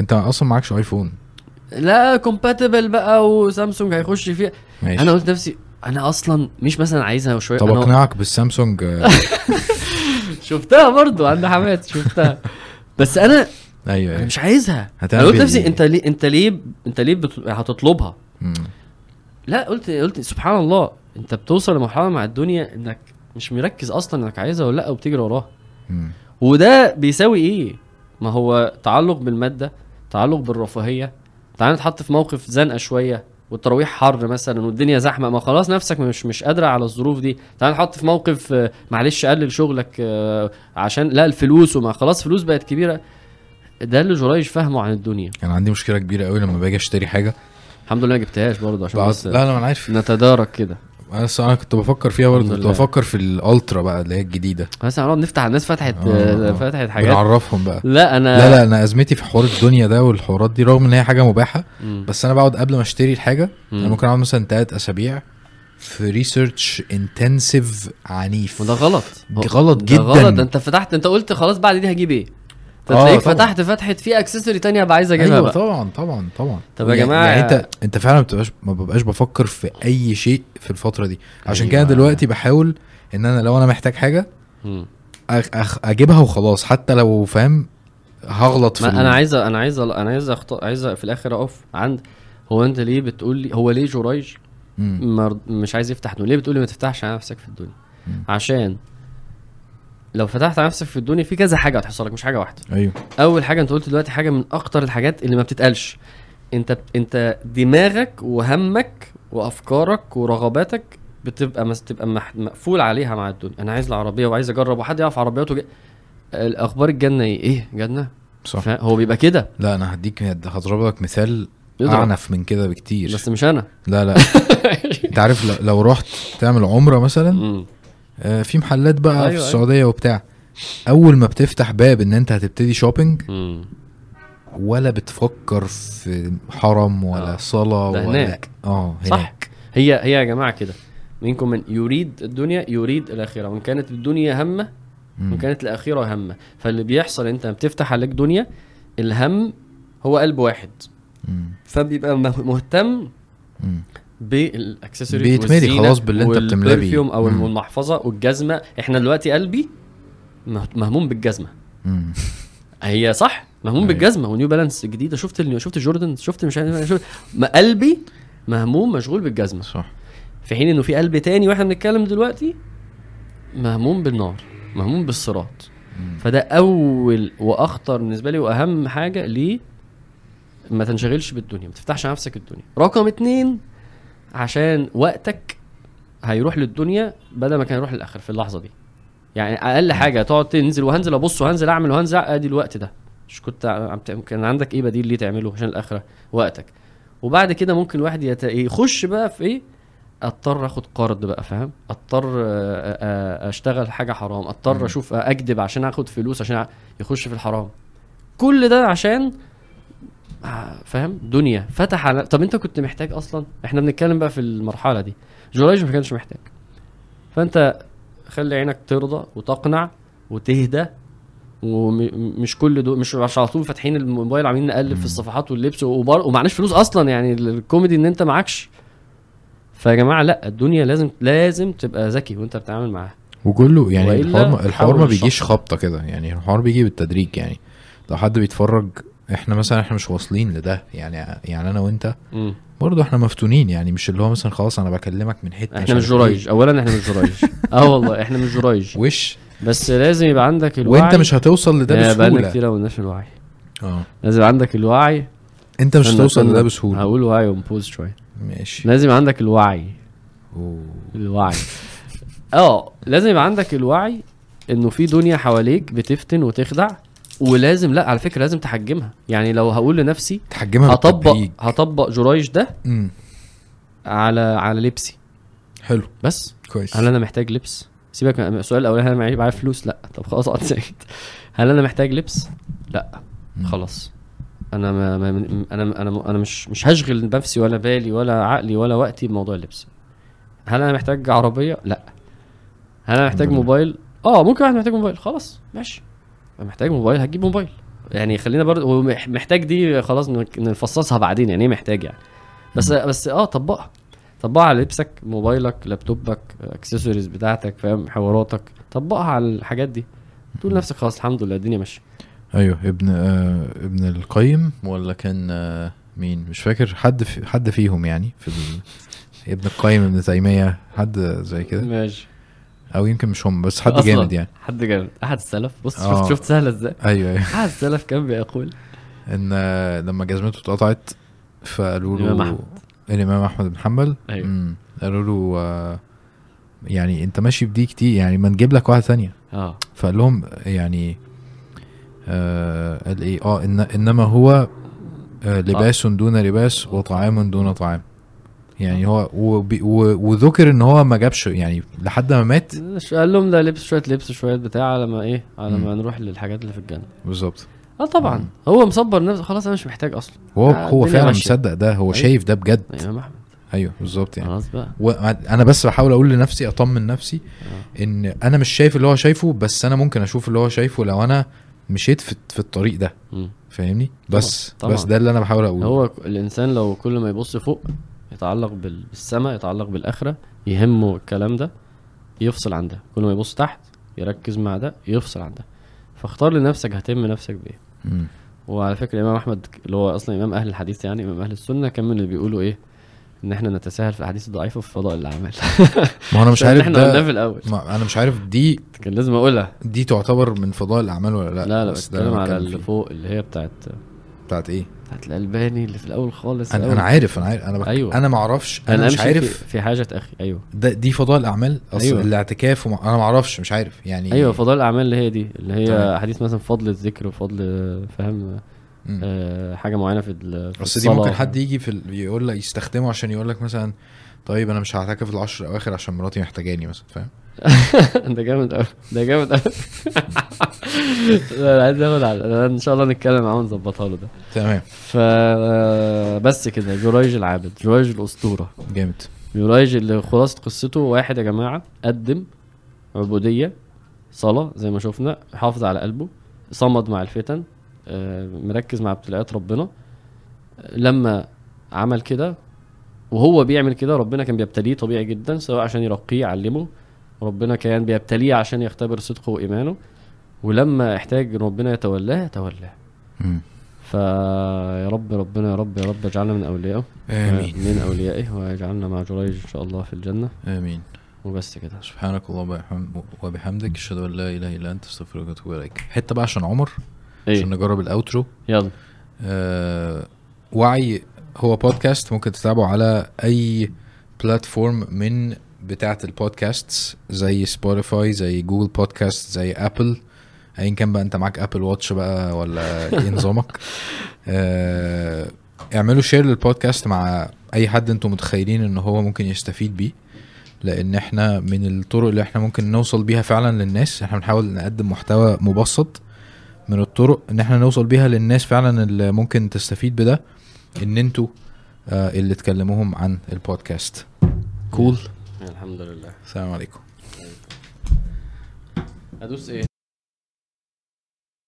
انت اصلا معكش ايفون لا كومباتبل بقى وسامسونج هيخش فيها انا قلت نفسي انا اصلا مش مثلا عايزها وشوية طب اقنعك بالسامسونج شفتها برضو عند حماد شفتها بس انا ايوه انا مش عايزها انا قلت نفسي انت ليه انت ليه انت ليه هتطلبها مم. لا قلت قلت سبحان الله انت بتوصل لمرحله مع الدنيا انك مش مركز اصلا انك عايزها ولا لا وبتجري وراها وده بيساوي ايه ما هو تعلق بالماده تعلق بالرفاهيه تعال نتحط في موقف زنقه شويه والتراويح حر مثلا والدنيا زحمه ما خلاص نفسك مش مش قادره على الظروف دي تعال نحط في موقف معلش اقلل شغلك عشان لا الفلوس وما خلاص فلوس بقت كبيره ده اللي جريج فهمه عن الدنيا انا عندي مشكله كبيره قوي لما باجي اشتري حاجه الحمد لله ما جبتهاش برضه عشان بس لا لا انا عارف نتدارك كده بس انا كنت بفكر فيها برضه كنت بفكر في الالترا بقى اللي هي الجديده بس هنقعد نفتح الناس فتحت آه فتحت حاجات نعرفهم بقى لا انا لا لا انا ازمتي في حوار الدنيا ده والحوارات دي رغم ان هي حاجه مباحه مم. بس انا بقعد قبل ما اشتري الحاجه مم. انا ممكن اقعد مثلا ثلاث اسابيع في ريسيرش انتنسيف عنيف، وده غلط غلط جدا غلط. انت فتحت، انت قلت خلاص بعد دي هجيب ايه، تلاقيك فتحت فتحه في اكسسوري تانية عايز اجيبها. أيوة طبعا طبعا طبعا. طب يا جماعه يعني انت انت فعلا ما بتبقاش ما ببقاش بفكر في اي شيء في الفتره دي، عشان أيوة. كده دلوقتي بحاول ان انا لو انا محتاج حاجه م. اجيبها وخلاص، حتى لو فاهم هغلط في انا عايز انا عايز انا عايز اخطا، عايز في الاخر اقف عند هو انت ليه بتقول لي، هو ليه جريج مم. مش عايز يفتح دوني؟ ليه بتقول لي ما تفتحش على نفسك في الدنيا؟ مم. عشان لو فتحت على نفسك في الدنيا في كذا حاجه هتحصلك، مش حاجه واحده. ايوه اول حاجه انت قلت دلوقتي حاجه من اكتر الحاجات اللي ما بتتقالش، انت انت دماغك وهمك وافكارك ورغباتك بتبقى ما تبقى مقفول عليها مع الدنيا. انا عايز العربيه وعايز اجرب، وحد يعرف عربياته وج... الاخبار الجنه ايه جنه صح، هو بيبقى كده. لا انا هديك هضرب لك مثال اعنف من كده بكتير، بس مش انا. لا لا انت عارف لو رحت تعمل عمره مثلا آه في محلات بقى أيوة في السعوديه أيوة. وبتاع، اول ما بتفتح باب ان انت هتبتدي شوبينج مم. ولا بتفكر في حرم ولا آه. صلاه ولا هناك. اه هناك. صح، هي هي يا جماعه كده. منكم من يريد الدنيا يريد الاخره، وان كانت الدنيا همه وان كانت الاخره همه. فاللي بيحصل انت بتفتح عليك دنيا، الهم هو قلب واحد مم. فبيبقى مهتم بالاكسسوري بيتملي خلاص باللي انت بتملي بيه، او مم. المحفظه والجزمه. احنا دلوقتي قلبي مهموم بالجزمه مم. هي صح مهموم أيوه. بالجزمه ونيو بالانس جديده، شفت ال... شفت جوردن، شفت مش شفت... ما قلبي مهموم مشغول بالجزمه صح، في حين انه في قلب تاني واحنا بنتكلم دلوقتي مهموم بالنار، مهموم بالصراط مم. فده اول واخطر بالنسبه لي واهم حاجه ليه ما تنشغلش بالدنيا، ما تفتحش على نفسك الدنيا. رقم اتنين، عشان وقتك هيروح للدنيا بدل ما كان يروح للاخر في اللحظه دي. يعني اقل حاجه تقعد تنزل وهنزل ابص وهنزل اعمل وهنزل ادي الوقت ده، مش كنت كان عندك ايه بديل ليه تعمله عشان الاخره وقتك. وبعد كده ممكن الواحد يت... يخش بقى في ايه، اضطر اخد قرض بقى فاهم، اضطر اشتغل حاجه حرام، اضطر اشوف اكذب عشان اخد فلوس عشان يخش في الحرام. كل ده عشان فاهم دنيا فتح على. طب انت كنت محتاج اصلا؟ احنا بنتكلم بقى في المرحله دي. جريج ما كانش محتاج، فانت خلي عينك ترضى وتقنع وتهدى، ومش كل دول مش على طول فاتحين الموبايل عاملين نقلب في الصفحات واللبس ومعناش فلوس اصلا. يعني الكوميدي ان انت معكش. فيا جماعه لا، الدنيا لازم لازم تبقى ذكي وانت بتتعامل معاها وكله. يعني الحوار ما بيجيش خبطه كده، يعني الحوار بيجي بالتدريج. يعني لو حد بيتفرج، احنا مثلا احنا مش واصلين لده، يعني يعني انا وانت م. برضو احنا مفتونين، يعني مش اللي هو مثلا خلاص انا بكلمك من حته. احنا مش جريج، اولا احنا مش جريج اه والله احنا مش جريج وش، بس لازم يبقى عندك الوعي. وانت مش هتوصل لده بسهوله، بقى لنا كتير ما قلناش الوعي. اه لازم عندك الوعي، انت مش هتوصل لده بسهوله. هقول وعي ومبوز شويه ماشي. لازم عندك الوعي أوه. الوعي اه لازم يبقى عندك الوعي انه في دنيا حواليك بتفتن وتخدع، ولازم لا على فكره لازم تحجمها. يعني لو هقول لنفسي تحجمها، هطبق هطبق جريج ده مم. على على لبسي حلو بس كويس. هل انا محتاج لبس؟ سيبك من السؤال الاولاني، هل انا معايا معايا فلوس؟ لا. طب خلاص اقعد ساكت. هل انا محتاج لبس؟ لا مم. خلاص انا ما ما انا انا انا مش مش هشغل نفسي ولا بالي ولا عقلي ولا وقتي بموضوع اللبس. هل انا محتاج عربيه؟ لا. هل انا محتاج موبايل؟ اه ممكن واحد محتاج موبايل، خلاص ماشي محتاج موبايل هتجيب موبايل. يعني خلينا برضه محتاج دي خلاص نفصصها بعدين، يعني ايه محتاج يعني بس بس اه طبقها طبقها على لبسك، موبايلك، لابتوبك، اكسسوارز بتاعتك فاهم، حواراتك طبقها على الحاجات دي. تقول لنفسك خلاص الحمد لله الدنيا ماشيه. ايوه ابن آه ابن القيم ولا كان آه مين مش فاكر، حد في حد فيهم يعني في ابن القيم ابن تيميه حد زي كده ماشي، او يمكن مش هم بس حد جامد يعني حد جامد احد السلف. بص آه. شفت شفت سهله ازاي. ايوه ايوه احد السلف كان بيقول ان لما جزمته اتقطعت فقالوا له الامام احمد بن حنبل أيوة. قالوا له آه يعني انت ماشي بدي كتير، يعني ما نجيب لك واحده ثانيه اه فقال لهم يعني آه قال ايه اه إن انما هو آه لباس دون لباس وطعام دون طعام. يعني هو وذكر ان هو ما جابش يعني لحد ما مات، قال لهم ده لبس شويه لبس شويه بتاع على ما ايه على ما نروح للحاجات اللي في الجنه بالظبط. اه طبعا مم. هو مصبر نفسه خلاص انا مش محتاج اصلا. هو هو فعلا مصدق ده، هو أيوه. شايف ده بجد. ايوه يا محمد ايوه بالظبط يعني خلاص بقى. وانا بس بحاول اقول لنفسي اطمن نفسي آه. ان انا مش شايف اللي هو شايفه, بس انا ممكن اشوف اللي هو شايفه لو انا مشيت في, في الطريق ده م. فاهمني بس طبعًا. بس ده اللي انا بحاول اقوله. هو الانسان لو كل ما يبص فوق يتعلق بالسماء يتعلق بالاخره يهمه الكلام ده يفصل عن ده, كل ما يبص تحت يركز مع ده يفصل عن ده. فاختار لنفسك هتهم نفسك بايه. وعلى فكره الامام احمد اللي هو اصلا امام اهل الحديث يعني امام اهل السنه كان من اللي بيقولوا ايه ان احنا نتساهل في الاحاديث الضعيفه في فضاء الاعمال. ما انا مش عارف احنا قلنا في الاول انا مش عارف دي كان لازم اقولها, دي تعتبر من فضاء الاعمال ولا لا؟ لا لا بتكلم على اللي فوق اللي هي بتاعت بتاعت ايه بتاعت الالباني اللي في الاول خالص. انا, أنا عارف انا عارف انا بك... أيوة. انا ما اعرفش انا, أنا مش عارف في, في حاجه اخي ايوه ده دي فضاء الاعمال اصلا أيوة. الاعتكاف وما... انا ما اعرفش مش عارف يعني ايوه فضاء الاعمال اللي هي دي اللي هي احاديث مثلا فضل الذكر وفضل فهم أه حاجه معينه في الصلاة. دي ممكن حد يجي في يقول لك يستخدمه عشان يقول لك مثلا طيب انا مش هعتكف العشر اواخر عشان مراتي محتاجاني مثلا, فاهم؟ ده جامد قوي ده جامد قوي. لا عايز اخد على ان شاء الله نتكلم معاه ونظبطها له ده تمام. ف بس كده جريج العابد جريج الاسطوره جامد. جريج اللي خلاصه قصته واحد يا جماعه, قدم عبوديه صلاه زي ما شفنا, حافظ على قلبه, صمد مع الفتن, مركز مع ابتلاءات ربنا. لما عمل كده وهو بيعمل كده ربنا كان بيبتليه طبيعي جدا, سواء عشان يرقيه يعلمه, ربنا كان بيبتليه عشان يختبر صدقه وإيمانه, ولما احتاج ربنا يتولاه تولاه. فيا رب ربنا يا رب يا رب اجعلنا من أوليائه آمين من أوليائه واجعلنا مع جريج إن شاء الله في الجنة آمين. وبس كده. سبحانك اللهم وبحمدك أشهد أن لا إله إلا أنت أستغفرك وأتوب إليك. حتى بقى عشان عمر أيه؟ عشان نجرب الاوترو يلا آه. وعي هو بودكاست ممكن تتابعه على اي بلاتفورم من بتاعه البودكاست زي سبوتيفاي زي جوجل بودكاست زي ابل, ايا كان بقى انت معاك ابل واتش بقى ولا ايه نظامك. آه اعملوا شير للبودكاست مع اي حد انتم متخيلين ان هو ممكن يستفيد بيه, لان احنا من الطرق اللي احنا ممكن نوصل بيها فعلا للناس, احنا بنحاول نقدم محتوى مبسط من الطرق ان احنا نوصل بيها للناس فعلا اللي ممكن تستفيد بده, ان انتوا آه اللي تكلموهم عن البودكاست. كول cool. الحمد لله. السلام عليكم. ادوس ايه